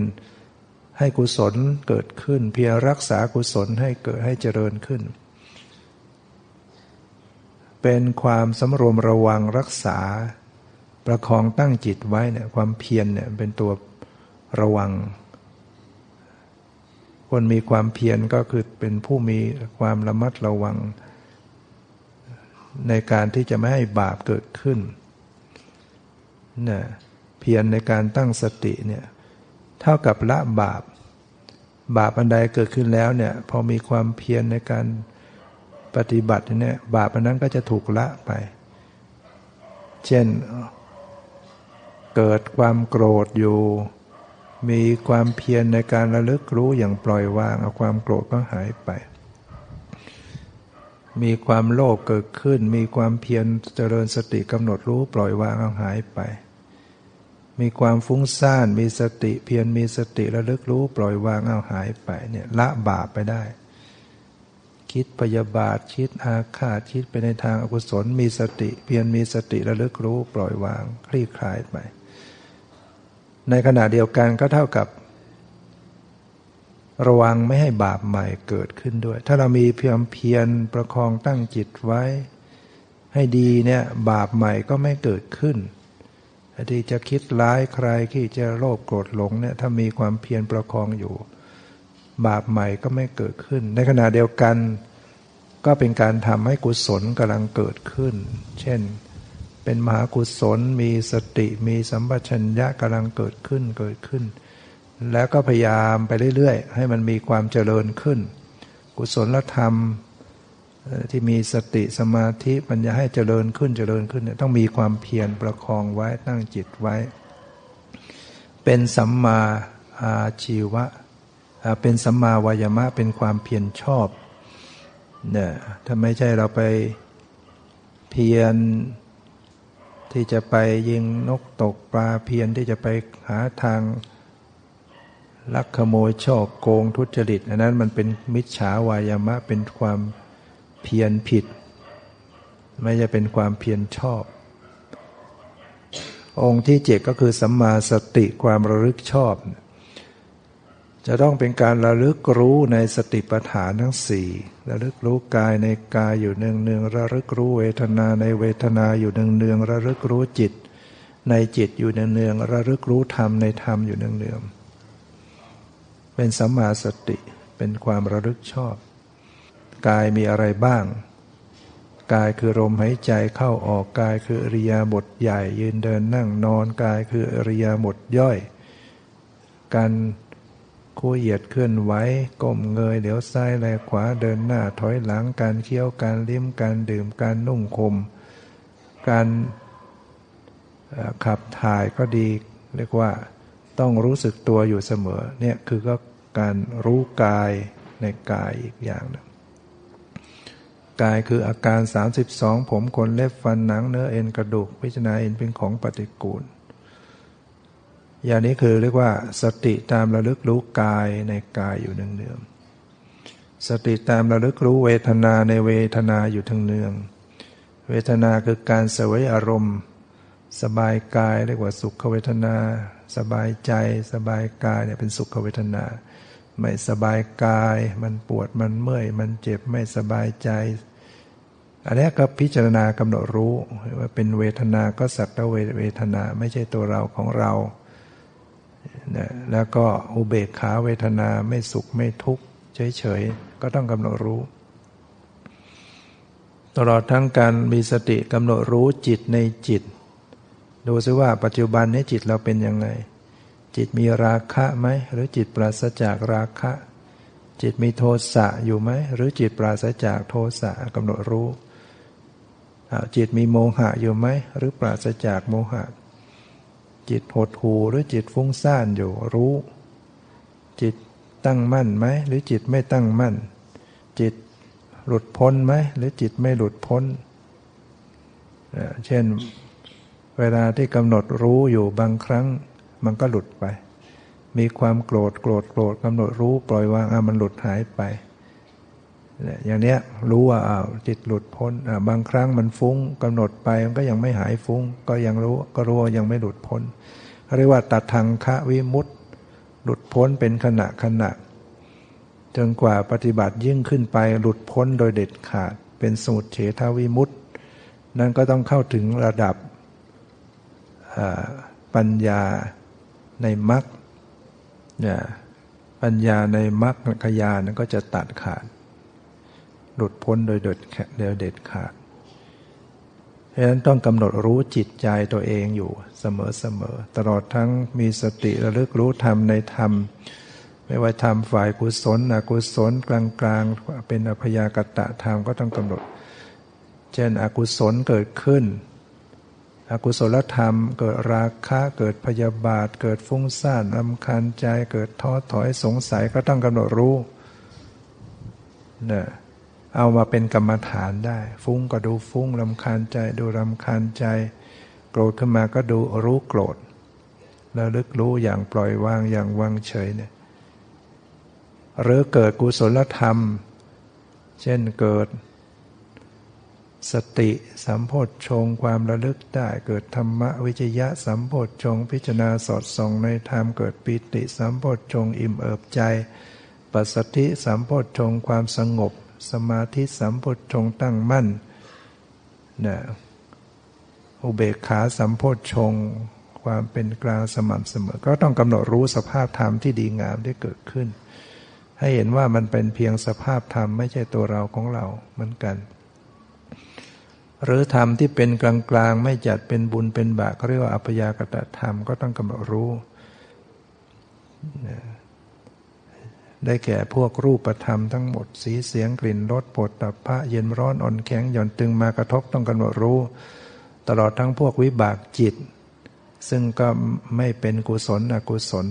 ให้กุศลเกิดขึ้นเพียรรักษากุศลให้เกิดให้เจริญขึ้นเป็นความสำรวมระวังรักษาประคองตั้งจิตไว้เนี่ยความเพียรเนี่ยเป็นตัวระวังคนมีความเพียรก็คือเป็นผู้มีความระมัดระวังในการที่จะไม่ให้บาปเกิดขึ้นเนี่ยเพียรในการตั้งสติเนี่ยเท่ากับละบาปบาปอันใดเกิดขึ้นแล้วเนี่ยพอมีความเพียรในการปฏิบัติเนี่ยบาปอันนั้นก็จะถูกละไปเช่นเกิดความโกรธอยู่มีความเพียรในการระลึกรู้อย่างปล่อยวางเอาความโกรธก็หายไปมีความโลภเกิดขึ้นมีความเพียรเจริญสติกำหนดรู้ปล่อยวางเอาหายไปมีความฟุ้งซ่านมีสติเพียรมีสติระลึกรู้ปล่อยวางเอาหายไปเนี่ยละบาปไปได้คิดพยาบาทคิดอาฆาตคิดไปในทางอกุศลมีสติเพียรมีสติระลึกรู้ปล่อยวางคลี่คลายไปในขณะเดียวกันก็เท่ากับระวังไม่ให้บาปใหม่เกิดขึ้นด้วยถ้าเรามีเพียรเพียรประคองตั้งจิตไว้ให้ดีเนี่ยบาปใหม่ก็ไม่เกิดขึ้นที่จะคิดร้ายใครที่จะโลภโกรธหลงเนี่ยถ้ามีความเพียรประคองอยู่บาปใหม่ก็ไม่เกิดขึ้นในขณะเดียวกันก็เป็นการทำให้กุศลกำลังเกิดขึ้นเช่นเป็นมหากุศลมีสติมีสัมปชัญญะกำลังเกิดขึ้นเกิดขึ้นแล้วก็พยายามไปเรื่อยๆให้มันมีความเจริญขึ้นกุศลธรรมที่มีสติสมาธิปัญญาให้เจริญขึ้นเจริญขึ้นต้องมีความเพียรประคองไว้ตั้งจิตไว้เป็นสัมมาอาชีวะเป็นสัมมาวายามะเป็นความเพียรชอบเนี่ยถ้าไม่ใช่เราไปเพียรที่จะไปยิงนกตกปลาเพียรที่จะไปหาทางลักขโมยชอบโกงทุจริตอันนั้นมันเป็นมิจฉาวายามะเป็นความเพียรผิดไม่ใช่เป็นความเพียรชอบองค์ที่เจ็ดก็คือสัมมาสติความระลึกชอบจะต้องเป็นการระลึกรู้ในสติปัฏฐานทั้งสี่ระลึกรู้กายในกายอยู่เนืองเนืองระลึกรู้เวทนาในเวทนาอยู่เนืองเนืองระลึกรู้จิตในจิตอยู่เนืองเนืองระลึกรู้ธรรมในธรรมอยู่เนืองเนืองเป็นสัมมาสติเป็นความระลึกชอบกายมีอะไรบ้างกายคือลมหายใจเข้าออกกายคืออิริยาบถใหญ่ยืนเดินนั่งนอนกายคืออิริยาบถย่อยการคู่เหยียดเคลื่อนไหวก้มเงยเดี๋ยวซ้ายแลขวาเดินหน้าถอยหลังการเคี้ยวการลิ้มการดื่มการนุ่งห่มการขับถ่ายก็ดีเรียกว่าต้องรู้สึกตัวอยู่เสมอเนี่ยคือก็การรู้กายในกายอีกอย่างนึงกายคืออาการสามสิบสองผมขนเล็บฟันหนังเนื้อเอ็นกระดูกพิจารณาเห็นเป็นของปฏิกูลอย่างนี้คือเรียกว่าสติตามระลึกรู้กายในกายอยู่เนืองๆสติตามระลึกรู้เวทนาในเวทนาอยู่เนืองๆเวทนาคือการเสวยอารมณ์สบายกายเรียกว่าสุขเวทนาสบายใจสบายกายเนี่ยเป็นสุขเวทนาไม่สบายกายมันปวดมันเมื่อยมันเจ็บไม่สบายใจอันนี้ก็พิจารณากำหนดรู้ว่าเป็นเวทนาก็สักแต่เวทนาไม่ใช่ตัวเราของเรานะแล้วก็อุเบกขาเวทนาไม่สุขไม่ทุกข์เฉยๆก็ต้องกำหนดรู้ตลอดทั้งการมีสติกำหนดรู้จิตในจิตดูซิว่าปัจจุบันนี้จิตเราเป็นยังไงจิตมีราคะไหมหรือจิตปราศจากราคะจิตมีโทสะอยู่ไหมหรือจิตปราศจากโทสะกำหนดรู้จิตมีโมหะอยู่ไหมหรือปราศจากโมหะจิตหดหู่หรือจิตฟุ้งซ่านอยู่รู้จิตตั้งมั่นไหมหรือจิตไม่ตั้งมั่นจิตหลุดพ้นไหมหรือจิตไม่หลุดพ้นเช่นเวลาที่กำหนดรู้อยู่บางครั้งมันก็หลุดไปมีความโกรธโกรธโกรธกำหนดรู้ปล่อยวางอ่ะมันหลุดหายไป อย่างเนี้ยรู้ว่าอ้าวจิตหลุดพ้นบางครั้งมันฟุ้งกำหนดไปมันก็ยังไม่หายฟุ้งก็ยังรู้ก็รู้ว่ายังไม่หลุดพ้นเรียกว่าตัดทางคะวิมุตติหลุดพ้นเป็นขณะขณะจนกว่าปฏิบัติยิ่งขึ้นไปหลุดพ้นโดยเด็ดขาดเป็นสมุจเฉทวิมุตตินั้นก็ต้องเข้าถึงระดับปัญญาในมรรคปัญญาในมรรคญาณนั้นก็จะตัดขาดหลุดพ้นโดยเด็ดขาดเพราะฉะนั้นต้องกำหนดรู้จิตใจตัวเองอยู่เสมอๆตลอดทั้งมีสติระลึกรู้ธรรมในธรรมไม่ว่าธรรมฝ่ายกุศลอกุศลกลางๆเป็นอพยากตะธรรมก็ต้องกำหนดเช่นอกุศลเกิดขึ้นอกุศลธรรมเกิดราคะเกิดพยาบาทเกิดฟุ้งซ่านรำคาญใจเกิดท้อถอยสงสัยก็ต้องกำหนดรู้เนี่ยเอามาเป็นกรรมฐานได้ฟุ้งก็ดูฟุ้งรำคาญใจดูรำคาญใจโกรธขึ้นมาก็ดูรู้โกรธแล้วระลึกรู้อย่างปล่อยวางอย่างวางเฉยเนี่ยหรือเกิดกุศลธรรมเช่นเกิดสติสัมโพชฌงค์ความระลึกได้เกิดธรรมวิจยะสัมโพชฌงค์พิจารณาสอดส่องในธรรมเกิดปิติสัมโพชฌงค์อิ่มเอิบใจปัสสัทธิสัมโพชฌงค์ความสงบสมาธิสัมโพชฌงค์ตั้งมั่นนะอุเบกขาสัมโพชฌงค์ความเป็นกลางสม่ำเสมอก็ต้องกำหนดรู้สภาพธรรมที่ดีงามได้เกิดขึ้นให้เห็นว่ามันเป็นเพียงสภาพธรรมไม่ใช่ตัวเราของเราเหมือนกันหรือธรรมที่เป็นกลางๆไม่จัดเป็นบุญเป็นบาปเขาเรียกว่าอัพยากตธรรมก็ต้องกำหนดรู้ได้แก่พวกรูปธรรมทั้งหมดสีเสียงกลิ่นรสโผฏฐัพพะเย็นร้อนอ่อนแข็งหย่อนตึงมากระทบต้องกำหนดรู้ตลอดทั้งพวกวิบากจิตซึ่งก็ไม่เป็นกุศลอกุศล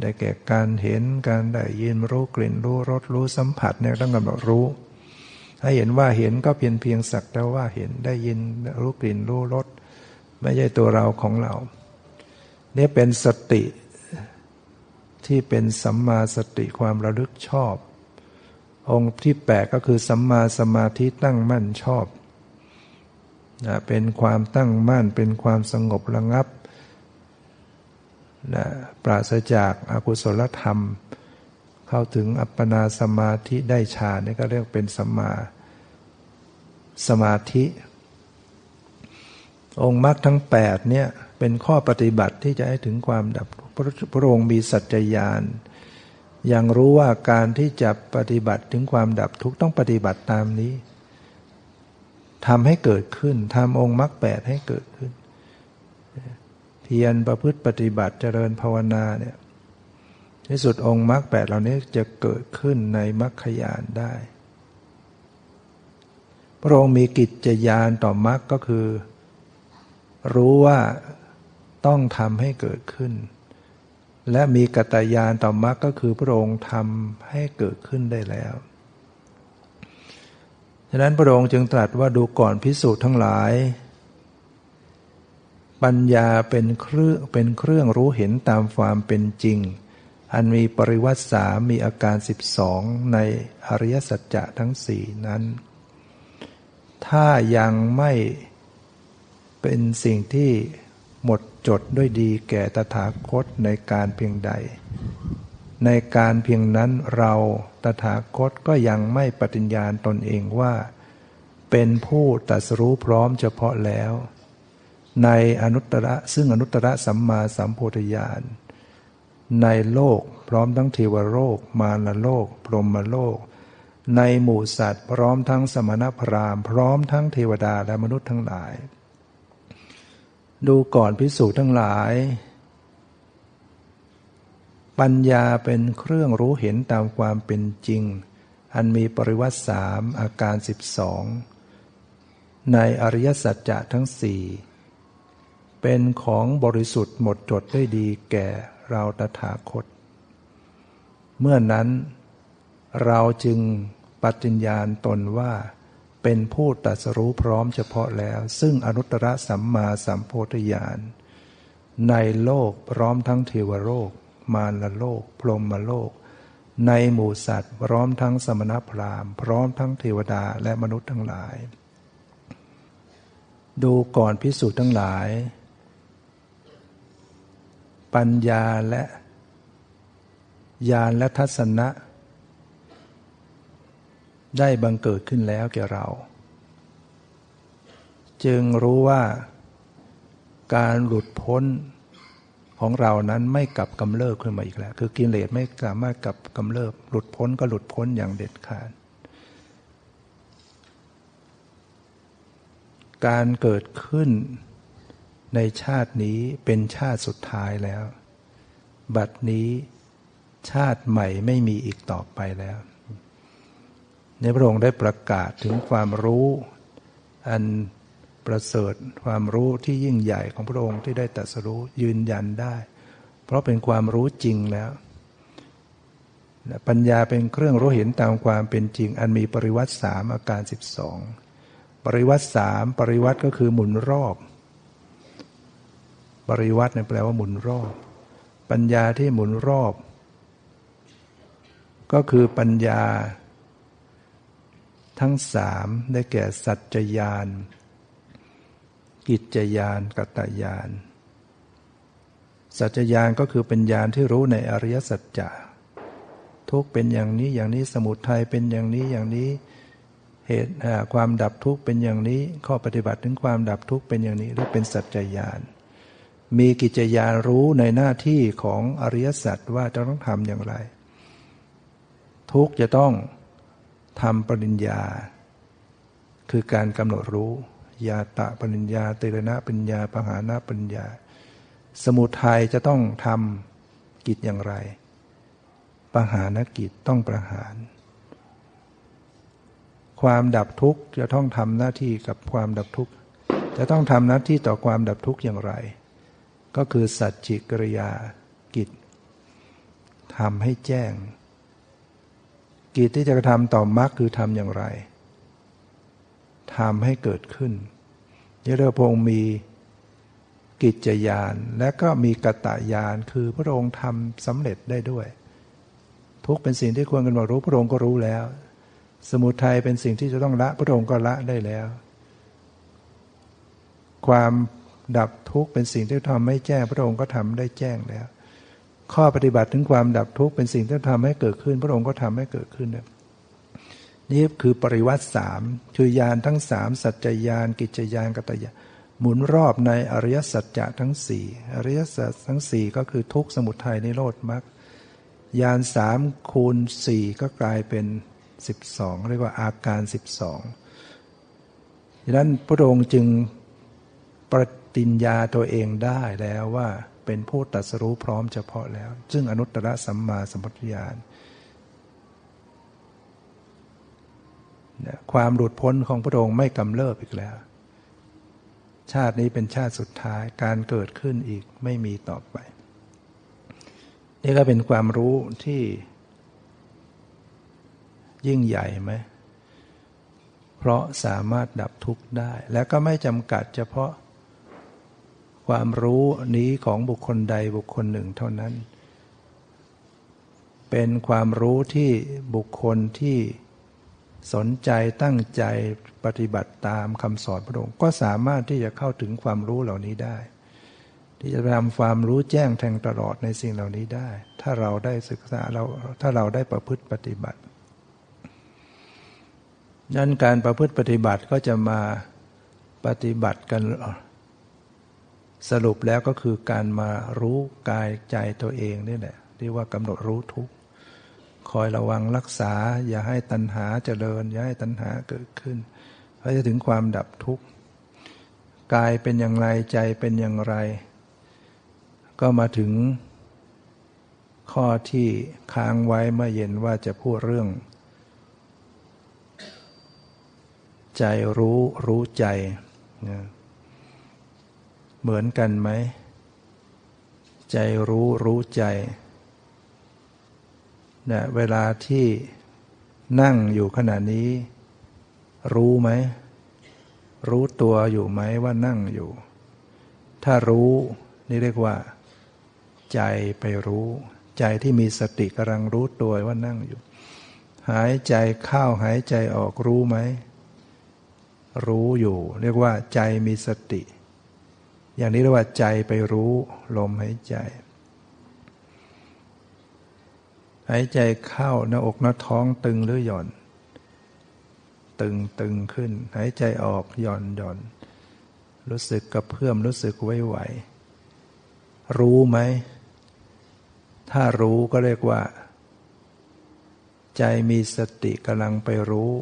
ได้แก่การเห็นการได้ยินรู้กลิ่นรู้รสรู้สัมผัสเนี่ยต้องกำหนดรู้ให้เห็นว่าเห็นก็เพียงเพียงสักแต่ว่าเห็นได้ยินรู้กลิ่นรู้รสไม่ใช่ตัวเราของเราเนี่ยเป็นสติที่เป็นสัมมาสติความระลึกชอบองค์ที่แปดก็คือสัมมาสมาธิตั้งมั่นชอบนะเป็นความตั้งมั่นเป็นความสงบระงับนะปราศจากอกุศลธรรมเข้าถึงอัปปนาสมาธิได้ฌานนี่ก็เรียกเป็นสัมมาสมาธิองค์มรรคทั้งแปดเนี่ยเป็นข้อปฏิบัติที่จะให้ถึงความดับพระองค์มีสัจจญาณยังรู้ว่าการที่จะปฏิบัติถึงความดับทุกข์ต้องปฏิบัติตามนี้ทำให้เกิดขึ้นทำองค์มรรคแปดให้เกิดขึ้นเพียรประพฤติปฏิบัติเจริญภาวนาเนี่ยที่สุดองค์มรรคแปดเหล่านี้จะเกิดขึ้นในมรรคญาณได้พระองค์มีกิจญาณต่อมรรคก็คือรู้ว่าต้องทำให้เกิดขึ้นและมีกตญาณต่อมรรคก็คือพระองค์ทำให้เกิดขึ้นได้แล้วฉะนั้นพระองค์จึงตรัสว่าดูก่อนภิกษุทั้งหลายปัญญาเป็นเครื่องเป็นเครื่องรู้เห็นตามความเป็นจริงอันมีปริวัติสามมีอาการสิบสองในอริยสัจจะทั้งสี่นั้นถ้ายังไม่เป็นสิ่งที่หมดจดด้วยดีแก่ตถาคตในการเพียงใดในการเพียงนั้นเราตถาคตก็ยังไม่ปฏิญญาณตนเองว่าเป็นผู้ตรัสรู้พร้อมเฉพาะแล้วในอนุตตรซึ่งอนุตตรสัมมาสัมโพธิญาณในโลกพร้อมทั้งเทวโลกมารโลกพรหมโลกในหมู่สัตว์พร้อมทั้งสมณพราหมณ์พร้อมทั้งเทวดาและมนุษย์ทั้งหลายดูก่อนภิกษุทั้งหลายปัญญาเป็นเครื่องรู้เห็นตามความเป็นจริงอันมีปริวัติสามอาการสิบสองในอริยสัจจะทั้งสี่เป็นของบริสุทธิ์หมดจดด้วยดีแก่เราตถาคตเมื่อนั้นเราจึงปฏิญญาณตนว่าเป็นผู้ตรัสรู้พร้อมเฉพาะแล้วซึ่งอนุตตรสัมมาสัมโพธิญาณในโลกพร้อมทั้งเทวโลกมารโลกพรหมโลก ในหมู่สัตว์พร้อมทั้งสมณพราหมณ์พร้อมทั้งเทวดาและมนุษย์ทั้งหลายดูก่อนภิกษุทั้งหลายปัญญาและญาณและทัศนะได้บังเกิดขึ้นแล้วแก่เราจึงรู้ว่าการหลุดพ้นของเรานั้นไม่กลับกำเริบขึ้นมาอีกแล้วคือกิเลสไม่สามารถกลับกำเริบหลุดพ้นก็หลุดพ้นอย่างเด็ดขาดการเกิดขึ้นในชาตินี้เป็นชาติสุดท้ายแล้วบัดนี้ชาติใหม่ไม่มีอีกต่อไปแล้วในพระองค์ได้ประกาศถึงความรู้อันประเสริฐความรู้ที่ยิ่งใหญ่ของพระองค์ที่ได้ตรัสรู้ยืนยันได้เพราะเป็นความรู้จริงแล้วปัญญาเป็นเครื่องรู้เห็นตามความเป็นจริงอันมีปริวัติสามอาการสิบสองปริวัติสามปริวัติก็คือหมุนรอบปริวัติเนี่ยแปลว่าหมุนรอบปัญญาที่หมุนรอบก็คือปัญญาทั้งสามได้แก่สัจจญาณกิจญาณกัตตญาณสัจจญาณก็คือเป็นญาณที่รู้ในอริยสัจจะทุกข์เป็นอย่างนี้อย่างนี้สมุทัยเป็นอย่างนี้อย่างนี้เหตุความดับทุกข์เป็นอย่างนี้ข้อปฏิบัติถึงความดับทุกข์เป็นอย่างนี้เรียกเป็นสัจจญาณมีกิจญาณรู้ในหน้าที่ของอริยสัจว่าจะต้องทำอย่างไรทุกข์จะต้องทำปริญญาคือการกำหนดรู้ญาตะปริญญาเตระนะปริญญาปหานะปริญญาสมุทัยจะต้องทำกิจอย่างไรปหานกิจต้องประหารความดับทุกข์จะต้องทำหน้าที่กับความดับทุกข์จะต้องทำหน้าที่ต่อความดับทุกข์อย่างไรก็คือสัจฉิกริยากิจทำให้แจ้งกิจที่จะกระทำต่อมรรคคือทำอย่างไรทำให้เกิดขึ้นนี่เรียกพระองค์มีกิจญาณและก็มีกตญาณคือพระองค์ทำสำเร็จได้ด้วยทุกเป็นสิ่งที่ควรกำหนดรู้พระองค์ก็รู้แล้วสมุทัยเป็นสิ่งที่จะต้องละพระองค์ก็ละได้แล้วความดับทุกข์เป็นสิ่งที่ทำให้แจ้งพระองค์ก็ทำได้แจ้งแล้วข้อปฏิบัติถึงความดับทุกข์เป็นสิ่งที่ทำให้เกิดขึ้นพระองค์ก็ทำให้เกิดขึ้นนี่คือปริวัติสามคือญาณทั้งสามสัจจญาณกิจญาณกัตตญาณหมุนรอบในอริยสัจจะทั้งสี่อริยสัจทั้งสี่ก็คือทุกข์สมุทัยนิโรธมรรคญาณสามคูณสี่ก็กลายเป็นสิบสองเรียกว่าอาการสิบสองดังนั้นพระองค์จึงปฏิญญาตัวเองได้แล้วว่าเป็นผู้ตรัสรู้พร้อมเฉพาะแล้วซึ่งอนุตตรสัมมาสัมพุทธญาณความหลุดพ้นของพระองค์ไม่กำเริบอีกแล้วชาตินี้เป็นชาติสุดท้ายการเกิดขึ้นอีกไม่มีต่อไปนี่ก็เป็นความรู้ที่ยิ่งใหญ่ไหมเพราะสามารถดับทุกข์ได้และก็ไม่จำกัดเฉพาะความรู้นี้ของบุคคลใดบุคคลหนึ่งเท่านั้นเป็นความรู้ที่บุคคลที่สนใจตั้งใจปฏิบัติตามคำสอนพระองค์ก็สามารถที่จะเข้าถึงความรู้เหล่านี้ได้ที่จะทำความรู้แจ้งแทงตลอดในสิ่งเหล่านี้ได้ถ้าเราได้ศึกษาเราถ้าเราได้ประพฤติปฏิบัตินั้นการประพฤติปฏิบัติก็จะมาปฏิบัติกันสรุปแล้วก็คือการมารู้กายใจตัวเองนี่แหละที่ว่ากำหนดรู้ทุกข์คอยระวังรักษาอย่าให้ตัณหาเจริญอย่าให้ตัณหาเกิดขึ้นเพื่อจะถึงความดับทุกข์กายเป็นอย่างไรใจเป็นอย่างไรก็มาถึงข้อที่ค้างไว้เมื่อเย็นว่าจะพูดเรื่องใจรู้รู้ใจนะเหมือนกันไหมใจรู้รู้ใจนะเวลาที่นั่งอยู่ขณะนี้รู้ไหมรู้ตัวอยู่ไหมว่านั่งอยู่ถ้ารู้นี่เรียกว่าใจไปรู้ ใจที่มีสติกำลังรู้ตัวว่านั่งอยู่หายใจเข้าหายใจออกรู้ไหมรู้อยู่เรียกว่าใจมีสติอย่างนี้เรียกว่าใจไปรู้ลมหายใจหายใจเข้าหน้าอกหน้าท้องตึงหรือหย่อนตึงตึงขึ้นหายใจออกหย่อนหย่อนรู้สึกกระเพื่อมรู้สึกไหวไหวรู้ไหมถ้ารู้ก็เรียกว่าใจมีสติกำลังไปรู้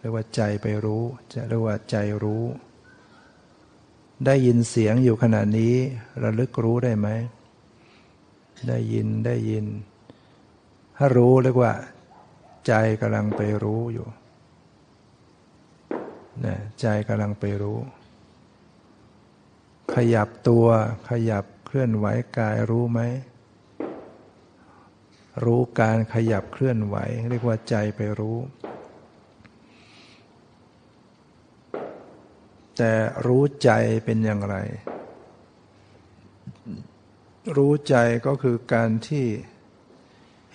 เรียกว่าใจไปรู้จะเรียกว่าใจรู้ได้ยินเสียงอยู่ขณะนี้ระลึกรู้ได้ไหมได้ยินได้ยินถ้ารู้เรียกว่าใจกำลังไปรู้อยู่นะใจกำลังไปรู้ขยับตัวขยับเคลื่อนไหวกายรู้ไหมรู้การขยับเคลื่อนไหวเรียกว่าใจไปรู้แต่รู้ใจเป็นอย่างไรรู้ใจก็คือการที่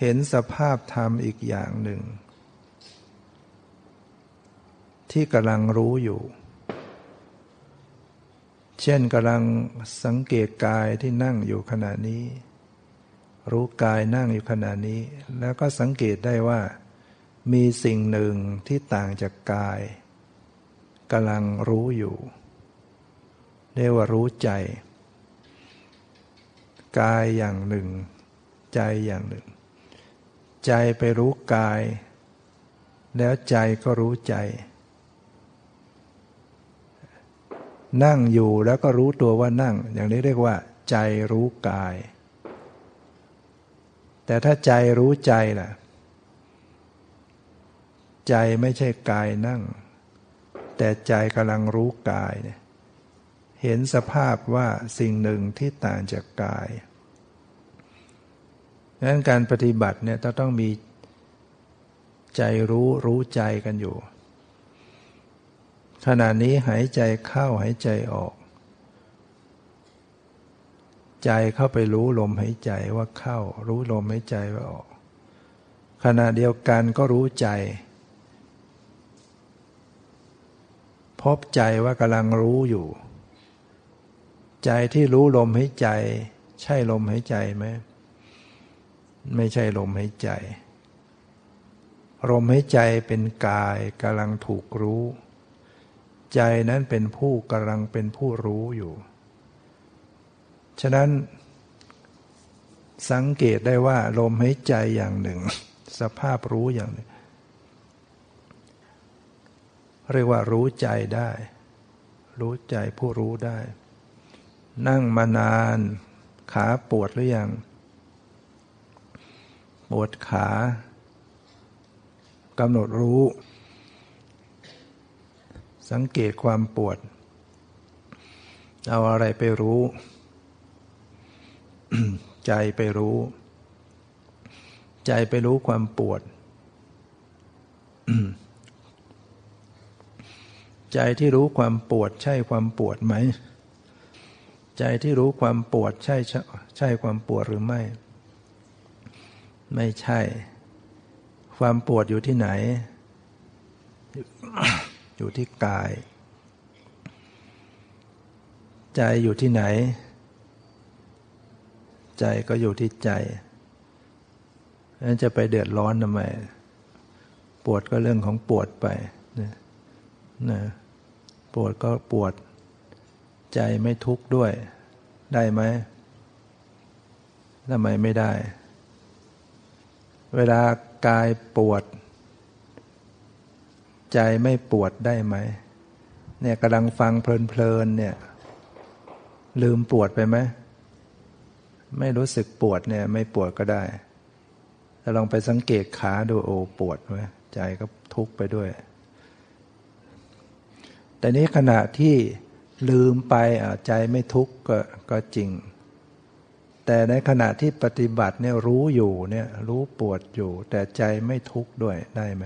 เห็นสภาพธรรมอีกอย่างหนึ่งที่กำลังรู้อยู่เช่นกำลังสังเกตกายที่นั่งอยู่ขณะนี้รู้กายนั่งอยู่ขณะนี้แล้วก็สังเกตได้ว่ามีสิ่งหนึ่งที่ต่างจากกายกำลังรู้อยู่เรียกว่ารู้ใจกายอย่างหนึ่งใจอย่างหนึ่งใจไปรู้กายแล้วใจก็รู้ใจนั่งอยู่แล้วก็รู้ตัวว่านั่งอย่างนี้เรียกว่าใจรู้กายแต่ถ้าใจรู้ใจล่ะใจไม่ใช่กายนั่งแต่ใจกำลังรู้กายเนี่ยเห็นสภาพว่าสิ่งหนึ่งที่ต่างจากกายดังนั้นการปฏิบัติเนี่ยต้องมีใจรู้รู้ใจกันอยู่ขณะนี้หายใจเข้าหายใจออกใจเข้าไปรู้ลมหายใจว่าเข้ารู้ลมหายใจว่าออกขณะเดียวกันก็รู้ใจพบใจว่ากำลังรู้อยู่ใจที่รู้ลมหายใจใช่ลมหายใจไหมไม่ใช่ลมหายใจลมหายใจเป็นกายกำลังถูกรู้ใจนั้นเป็นผู้กำลังเป็นผู้รู้อยู่ฉะนั้นสังเกตได้ว่าลมหายใจอย่างหนึ่งสภาพรู้อย่างหนึ่งเรียกว่ารู้ใจได้รู้ใจผู้รู้ได้นั่งมานานขาปวดหรือยังปวดขากำหนดรู้สังเกตความปวดเอาอะไรไปรู้ ใจไปรู้ใจไปรู้ความปวด ใจที่รู้ความปวดใช่ความปวดไหมใจที่รู้ความปวดใช่ใช่ความปวดหรือไม่ไม่ใช่ความปวดอยู่ที่ไหน อยู่ที่กายใจอยู่ที่ไหนใจก็อยู่ที่ใจงั้นจะไปเดือดร้อนทำไมปวดก็เรื่องของปวดไปนะนะปวดก็ปวดใจไม่ทุกข์ด้วยได้ไหมทำไมไม่ได้เวลากายปวดใจไม่ปวดได้ไหมเนี่ยกำลังฟังเพลินๆเนี่ยลืมปวดไปไหมไม่รู้สึกปวดเนี่ยไม่ปวดก็ได้แต่ลองไปสังเกตขาดูโอ้ปวดไหมใจก็ทุกข์ไปด้วยแต่นี้ขณะที่ลืมไปอ่ะใจไม่ทุกข์ก็ก็จริงแต่ในขณะที่ปฏิบัติเนี่ยรู้อยู่เนี่ยรู้ปวดอยู่แต่ใจไม่ทุกข์ด้วยได้ไหม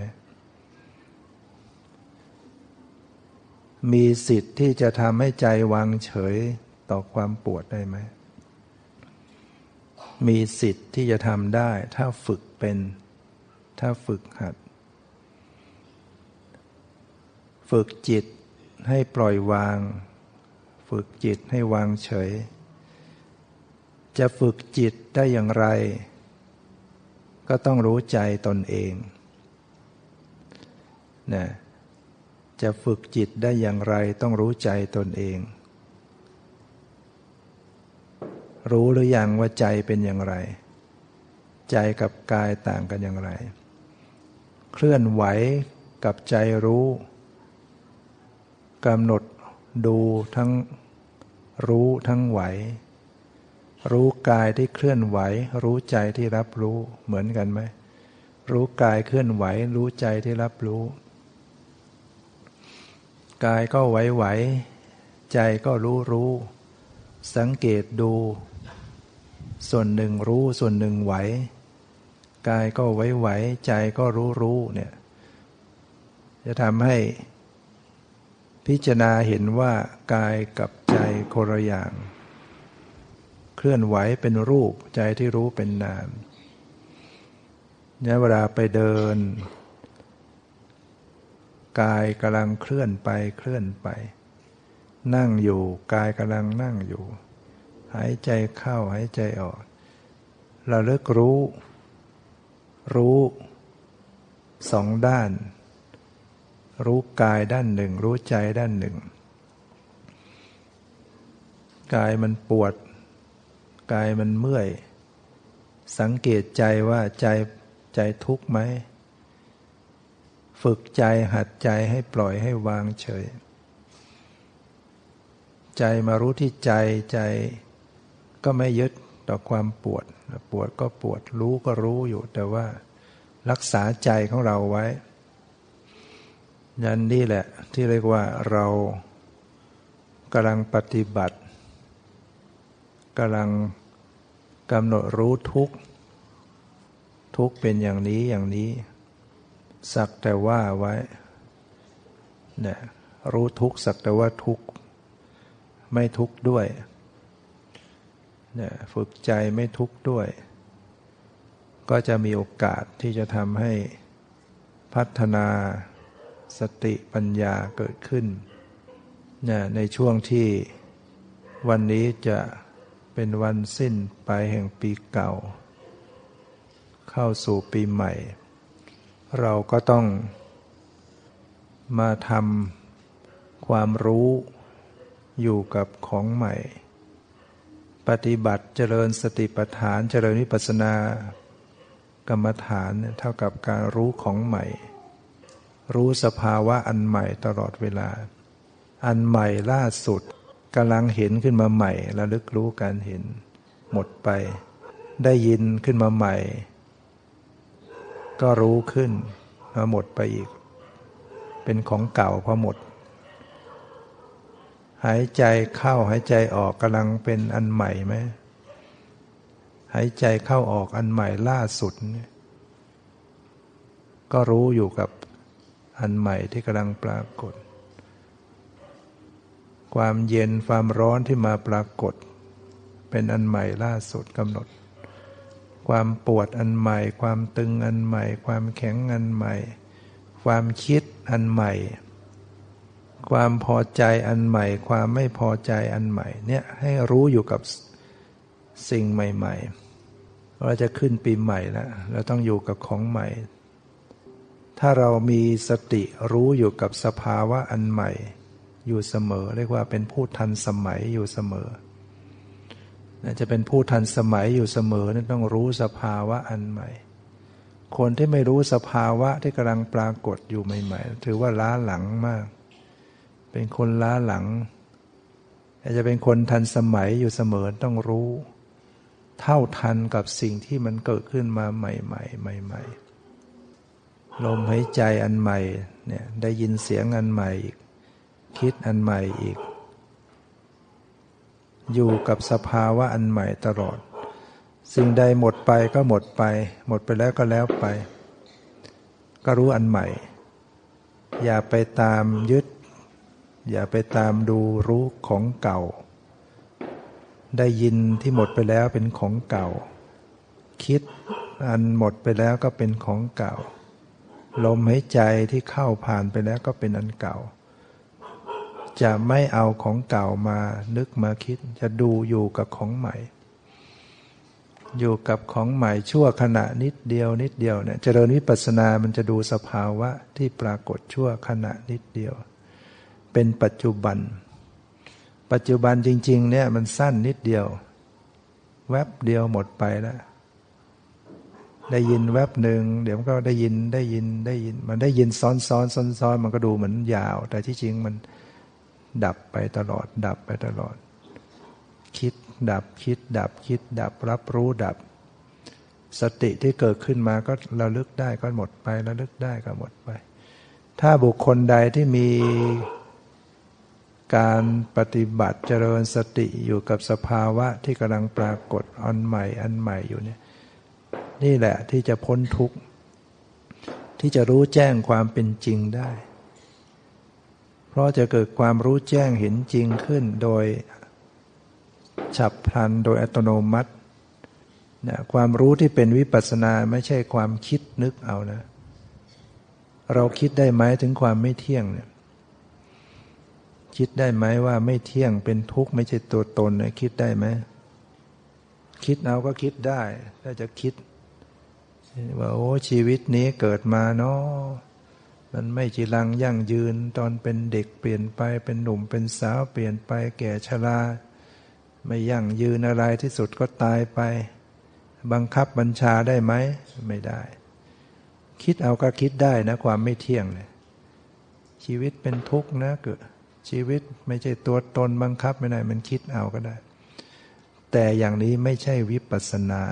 มีสิทธิ์ที่จะทำให้ใจวางเฉยต่อความปวดได้ไหม มีสิทธิ์ที่จะทำได้ถ้าฝึกเป็นถ้าฝึกหัดฝึกจิตให้ปล่อยวางฝึกจิตให้วางเฉยจะฝึกจิตได้อย่างไรก็ต้องรู้ใจตนเองนะจะฝึกจิตได้อย่างไรต้องรู้ใจตนเองรู้หรือยังว่าใจเป็นอย่างไรใจกับกายต่างกันอย่างไรเคลื่อนไหวกับใจรู้กำหนดดูทั้งรู้ทั้งไหวรู้กายที่เคลื่อนไหวรู้ใจที่รับรู้เหมือนกันไหมรู้กายเคลื่อนไหวรู้ใจที่รับรู้กายก็ไหวๆใจก็รู้รู้สังเกตดูส่วนหนึ่งรู้ส่วนหนึ่งไหวกายก็ไหวๆใจก็รู้รู้เนี่ยจะทำให้พิจารณาเห็นว่ากายกับใจคนละอย่างเคลื่อนไหวเป็นรูปใจที่รู้เป็นนามเนี่ยเวลาไปเดินกายกำลังเคลื่อนไปเคลื่อนไปนั่งอยู่กายกำลังนั่งอยู่หายใจเข้าหายใจออกระลึกรู้รู้สองด้านรู้กายด้านหนึ่งรู้ใจด้านหนึ่งกายมันปวดกายมันเมื่อยสังเกตใจว่าใจใจทุกข์ไหมฝึกใจหัดใจให้ปล่อยให้วางเฉยใจมารู้ที่ใจใจก็ไม่ยึดต่อความปวดปวดก็ปวดรู้ก็รู้อยู่แต่ว่ารักษาใจของเราไว้นั่นนี่แหละที่เรียกว่าเรากำลังปฏิบัติกำลังกำหนดรู้ทุกข์ทุกข์เป็นอย่างนี้อย่างนี้สักแต่ว่าไว้เนี่ยรู้ทุกข์สักแต่ว่าทุกข์ไม่ทุกข์ด้วยเนี่ยฝึกใจไม่ทุกข์ด้วยก็จะมีโอกาสที่จะทำให้พัฒนาสติปัญญาเกิดขึ้นเนี่ยในช่วงที่วันนี้จะเป็นวันสิ้นไปแห่งปีเก่าเข้าสู่ปีใหม่เราก็ต้องมาทำความรู้อยู่กับของใหม่ปฏิบัติเจริญสติปัฏฐานเจริญวิปัสสนากรรมฐานเท่ากับการรู้ของใหม่รู้สภาวะอันใหม่ตลอดเวลาอันใหม่ล่าสุดกำลังเห็นขึ้นมาใหม่ระลึกรู้การเห็นหมดไปได้ยินขึ้นมาใหม่ก็รู้ขึ้นแล้วหมดไปอีกเป็นของเก่าพอหมดหายใจเข้าหายใจออกกำลังเป็นอันใหม่ไหมหายใจเข้าออกอันใหม่ล่าสุดก็รู้อยู่กับอันใหม่ที่กำลังปรากฏความเย็นความร้อนที่มาปรากฏเป็นอันใหม่ล่าสุดกำหนดความปวดอันใหม่ความตึงอันใหม่ความแข็งอันใหม่ความคิดอันใหม่ความพอใจอันใหม่ความไม่พอใจอันใหม่เนี่ยให้รู้อยู่กับสิ่งใหม่ๆเราจะขึ้นปีใหม่แล้วเราต้องอยู่กับของใหม่ถ้าเรามีสติรู้อยู่กับสภาวะอันใหม่อยู่เสมอเรียกว่าเป็นผู้ทันสมัยอยู่เสมอจะเป็นผู้ทันสมัยอยู่เสมอนั้นต้องรู้สภาวะอันใหม่คนที่ไม่รู้สภาวะที่กำลังปรากฏอยู่ใหม่ๆถือว่าล้าหลังมากเป็นคนล้าหลังจะเป็นคนทันสมัยอยู่เสมอต้องรู้เท่าทันกับสิ่งที่มันเกิดขึ้นมาใหม่ๆใหม่ๆลมหายใจอันใหม่เนี่ยได้ยินเสียงอันใหม่อีกคิดอันใหม่อีกอยู่กับสภาวะอันใหม่ตลอดสิ่งใดหมดไปก็หมดไปหมดไปแล้วก็แล้วไปก็รู้อันใหม่อย่าไปตามยึดอย่าไปตามดูรู้ของเก่าได้ยินที่หมดไปแล้วเป็นของเก่า คิดอันหมดไปแล้วก็เป็นของเก่าลมหายใจที่เข้าผ่านไปแล้วก็เป็นอันเก่าจะไม่เอาของเก่ามานึกมาคิดจะดูอยู่กับของใหม่อยู่กับของใหม่ชั่วขณะนิดเดียวนิดเดียวเนี่ยเจริญวิปัสสนามันจะดูสภาวะที่ปรากฏชั่วขณะนิดเดียวเป็นปัจจุบันปัจจุบันจริงๆเนี่ยมันสั้นนิดเดียวแวบเดียวหมดไปแล้วได้ยินแวบหนึ่งเดี๋ยวมันก็ได้ยินได้ยินได้ยินมันได้ยินซ้อนซ้อนซ้อนซ้อนมันก็ดูเหมือนยาวแต่ที่จริงมันดับไปตลอดดับไปตลอดคิดดับคิดดับคิดดับรับรู้ดับสติที่เกิดขึ้นมาก็ระลึกได้ก็หมดไประลึกได้ก็หมดไปถ้าบุคคลใดที่มีการปฏิบัติเจริญสติอยู่กับสภาวะที่กำลังปรากฏอันใหม่อันใหม่อยู่เนี่ยนี่แหละที่จะพ้นทุกข์ที่จะรู้แจ้งความเป็นจริงได้เพราะจะเกิดความรู้แจ้งเห็นจริงขึ้นโดยฉับพลันโดยอัตโนมัตินะความรู้ที่เป็นวิปัสสนาไม่ใช่ความคิดนึกเอานะเราคิดได้ไหมถึงความไม่เที่ยงเนี่ยคิดได้ไหมว่าไม่เที่ยงเป็นทุกข์ไม่ใช่ตัวตนนะคิดได้ไหมคิดเอาก็คิดได้ถ้าจะคิดว่าโอ้ชีวิตนี้เกิดมาเนาะมันไม่จีรังยั่งยืนตอนเป็นเด็กเปลี่ยนไปเป็นหนุ่มเป็นสาวเปลี่ยนไปแก่ชราไม่ยั่งยืนอะไรที่สุดก็ตายไปบังคับบัญชาได้ไหมไม่ได้คิดเอาก็คิดได้นะความไม่เที่ยงเลยชีวิตเป็นทุกข์นะเกิดชีวิตไม่ใช่ตัวตนบังคับไม่ได้มันคิดเอาก็ได้แต่อย่างนี้ไม่ใช่วิปัสสนา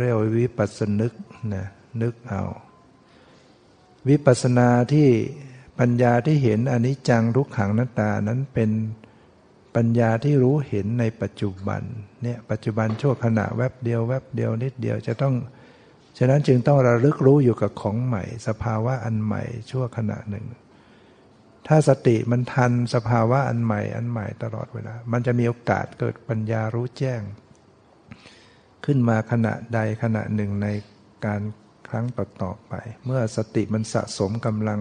เรียกว่าวิปัสสนึกนะนึกเอาวิปัสสนาที่ปัญญาที่เห็นอนิจจังทุกขังอนัตตานั้นเป็นปัญญาที่รู้เห็นในปัจจุบันเนี่ยปัจจุบันชั่วขณะแวบเดียวแวบเดียวนิดเดียวจะต้องฉะนั้นจึงต้องระลึกรู้อยู่กับของใหม่สภาวะอันใหม่ชั่วขณะหนึ่งถ้าสติมันทันสภาวะอันใหม่อันใหม่ตลอดเวลามันจะมีโอกาสเกิดปัญญารู้แจ้งขึ้นมาขณะใดขณะหนึ่งในการครั้งต่อๆไปเมื่อสติมันสะสมกำลัง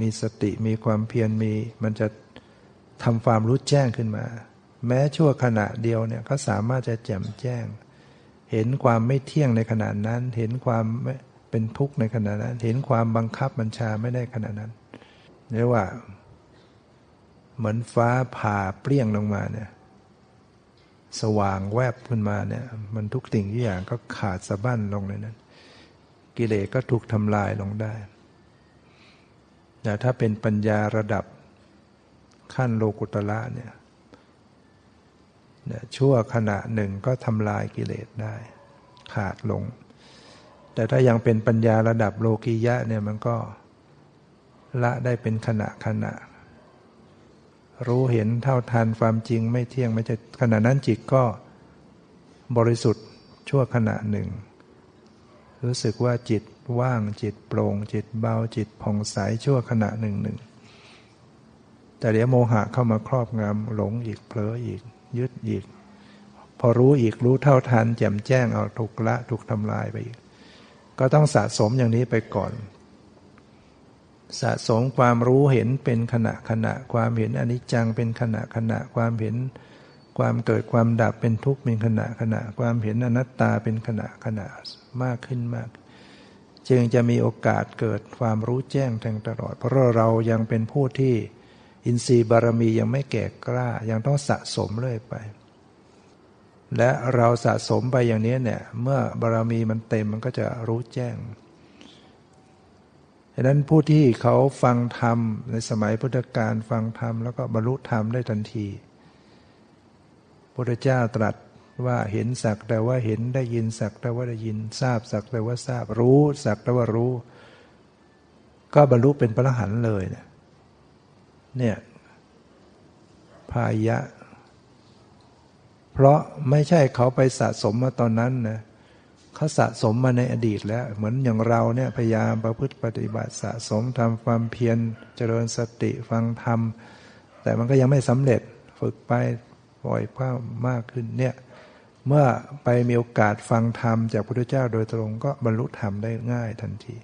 มีสติมีความเพียรมีมันจะทำความรู้แจ้งขึ้นมาแม้ชั่วขณะเดียวเนี่ยก็สามารถจะแจ่มแจ้งเห็นความไม่เที่ยงในขณะนั้นเห็นความเป็นทุกข์ในขณะนั้นเห็นความบังคับบัญชาไม่ได้ขณะนั้นเรียกว่าเหมือนฟ้าผ่าเปรี้ยงลงมาเนี่ยสว่างแวบขึ้นมาเนี่ยมันทุกสิ่งทุกอย่างก็ขาดสะบั้นลงในนั้นกิเลสก็ถูกทำลายลงได้แต่ถ้าเป็นปัญญาระดับขั้นโลกุตระเนี่ยชั่วขณะหนึ่งก็ทำลายกิเลสได้ขาดลงแต่ถ้ายังเป็นปัญญาระดับโลกียะเนี่ยมันก็ละได้เป็นขณะขณะรู้เห็นเท่าทันความจริงไม่เที่ยงไม่ใช่ขณะนั้นจิตก็บริสุทธิ์ชั่วขณะหนึ่งรู้สึกว่าจิตว่างจิตโปร่งจิตเบาจิตผ่องใสชั่วขณะหนึ่งหนึ่งแต่เดี๋ยวโมหะเข้ามาครอบงำหลงอีกเผลออีกยึดอีกพอรู้อีกรู้เท่าทันแจ่มแจ้งเอาถูกละถูกทำลายไปอีกก็ต้องสะสมอย่างนี้ไปก่อนสะสมความรู้เห็นเป็นขณะขณะความเห็นอนิจจังเป็นขณะขณะความเห็นความเกิดความดับเป็นทุกข์เป็นขณะขณะความเห็นอนัตตาเป็นขณะขณะมากขึ้นมากจึงจะมีโอกาสเกิดความรู้แจ้งแทงตลอดเพราะเรายังเป็นผู้ที่อินทรีย์บารมียังไม่แก่กล้ายังต้องสะสมเรื่อยไปและเราสะสมไปอย่างนี้เนี่ยเมื่อบารมีมันเต็มมันก็จะรู้แจ้งดังนั้นผู้ที่เขาฟังธรรมในสมัยพุทธกาลฟังธรรมแล้วก็บรรลุธรรมได้ทันทีพุทธเจ้าตรัสว่าเห็นสักแต่ว่าเห็นได้ยินสักแต่ว่าได้ยินทราบสักแต่ว่าทราบรู้สักแต่ว่ารู้ก็บรรลุเป็นพระอรหันต์เลยเนี่ยเนี่ยพายะเพราะไม่ใช่เขาไปสะสมมาตอนนั้นนะเขาสะสมมาในอดีตแล้วเหมือนอย่างเราเนี่ยพยายามประพฤติปฏิบัติสะสมทำความเพียรเจริญสติฟังธรรมแต่มันก็ยังไม่สำเร็จฝึกไปบ่อยเพิ่มมากขึ้นเนี่ย เมื่อไปมีโอกาสฟังธรรมจากพระพุทธเจ้าโดยตรงก็บรรลุธรรมได้ง่ายทันที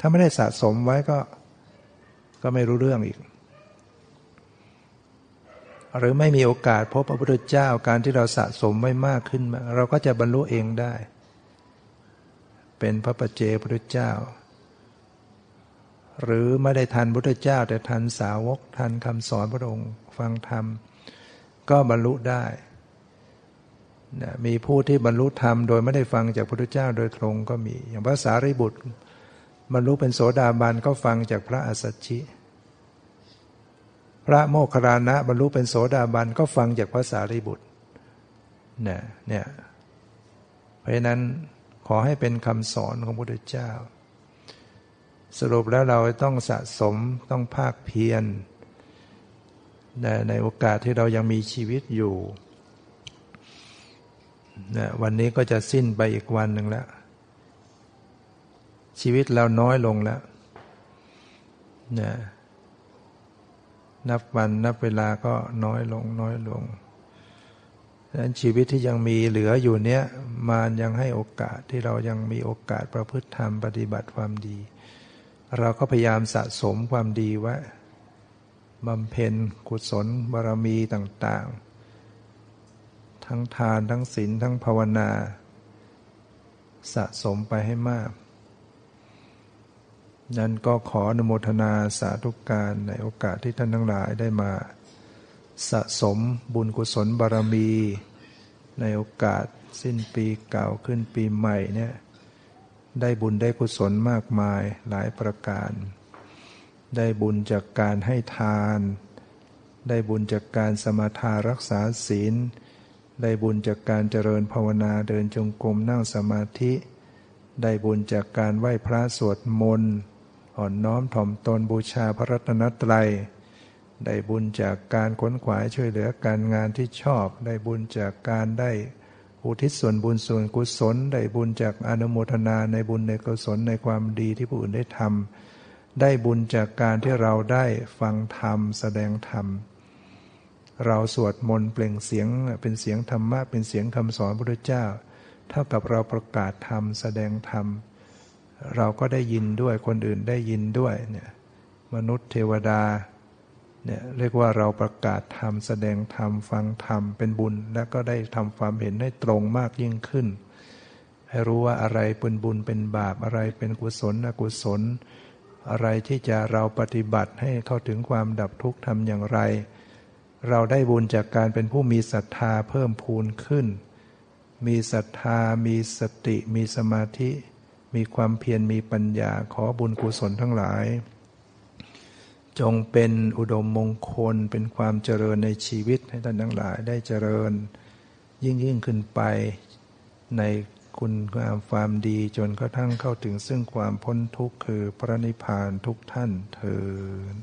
ถ้าไม่ได้สะสมไว้ก็ก็ไม่รู้เรื่องอีกหรือไม่มีโอกาสพบพระพุทธเจ้าการที่เราสะสมไว้มากขึ้นเราก็จะบรรลุเองได้เป็นพระปัจเจกพุทธเจ้าหรือไม่ได้ทันพุทธเจ้าแต่ทันสาวกทันคำสอนพระองค์ฟังธรรมก็บรรลุได้นะมีผู้ที่บรรลุธรรมโดยไม่ได้ฟังจากพุทธเจ้าโดยตรงก็มีอย่างพระสารีบุตรบรรลุเป็นโสดาบันก็ฟังจากพระอัสสัชชิพระโมคคัลลานะบรรลุเป็นโสดาบันก็ฟังจากพระสารีบุตรนะเนี่ยเพราะฉะนั้นขอให้เป็นคำสอนของพระพุทธเจ้าสรุปแล้วเราต้องสะสมต้องภาคเพียรนะในโอกาสที่เรายังมีชีวิตอยู่นะวันนี้ก็จะสิ้นไปอีกวันหนึ่งแล้วชีวิตเราน้อยลงแล้วนะนับวันนับเวลาก็น้อยลงน้อยลงดังนั้นชีวิตที่ยังมีเหลืออยู่เนี้ยมารยังให้โอกาสที่เรายังมีโอกาสประพฤติธรรมปฏิบัติความดีเราก็พยายามสะสมความดีไว้บำเพ็ญกุศลบารมีต่างๆทั้งทานทั้งศีลทั้งภาวนาสะสมไปให้มากนั้นก็ขออนุโมทนาสาธุการในโอกาสที่ท่านทั้งหลายได้มาสะสมบุญกุศลบารมีในโอกาสสิ้นปีเก่าขึ้นปีใหม่เนี่ยได้บุญได้กุศลมากมายหลายประการได้บุญจากการให้ทานได้บุญจากการสมาทานรักษาศีลได้บุญจากการเจริญภาวนาเดินจงกรมนั่งสมาธิได้บุญจากการไหว้พระสวดมนต์อ่อนน้อมถ่อมตนบูชาพระรัตนตรัยได้บุญจากการขวนขวายช่วยเหลือการงานที่ชอบได้บุญจากการได้อุทิศส่วนบุญส่วนกุศลได้บุญจากอนุโมทนาในบุญในกุศลในความดีที่ผู้อื่นได้ทำได้บุญจากการที่เราได้ฟังธรรมแสดงธรรมเราสวดมนต์เปล่งเสียงเป็นเสียงธรรมะเป็นเสียงคำสอนพระพุทธเจ้าเท่ากับเราประกาศธรรมแสดงธรรมเราก็ได้ยินด้วยคนอื่นได้ยินด้วยเนี่ยมนุษย์เทวดาเนี่ยเรียกว่าเราประกาศธรรมแสดงธรรมฟังธรรมเป็นบุญและก็ได้ทำความเห็นให้ตรงมากยิ่งขึ้นให้รู้ว่าอะไรเป็นบุญเป็นบาปอะไรเป็นกุศลอกุศลอะไรที่จะเราปฏิบัติให้เข้าถึงความดับทุกข์ทำอย่างไรเราได้บุญจากการเป็นผู้มีศรัทธาเพิ่มพูนขึ้นมีศรัทธามีสติมีสมาธิมีความเพียรมีปัญญาขอบุญกุศลทั้งหลายจงเป็นอุดมมงคลเป็นความเจริญในชีวิตให้ท่านทั้งหลายได้เจริญยิ่งยิ่งขึ้นไปในคุณงามความดีจนกระทั่งเข้าถึงซึ่งความพ้นทุกข์คือพระนิพพานทุกท่านเทอญ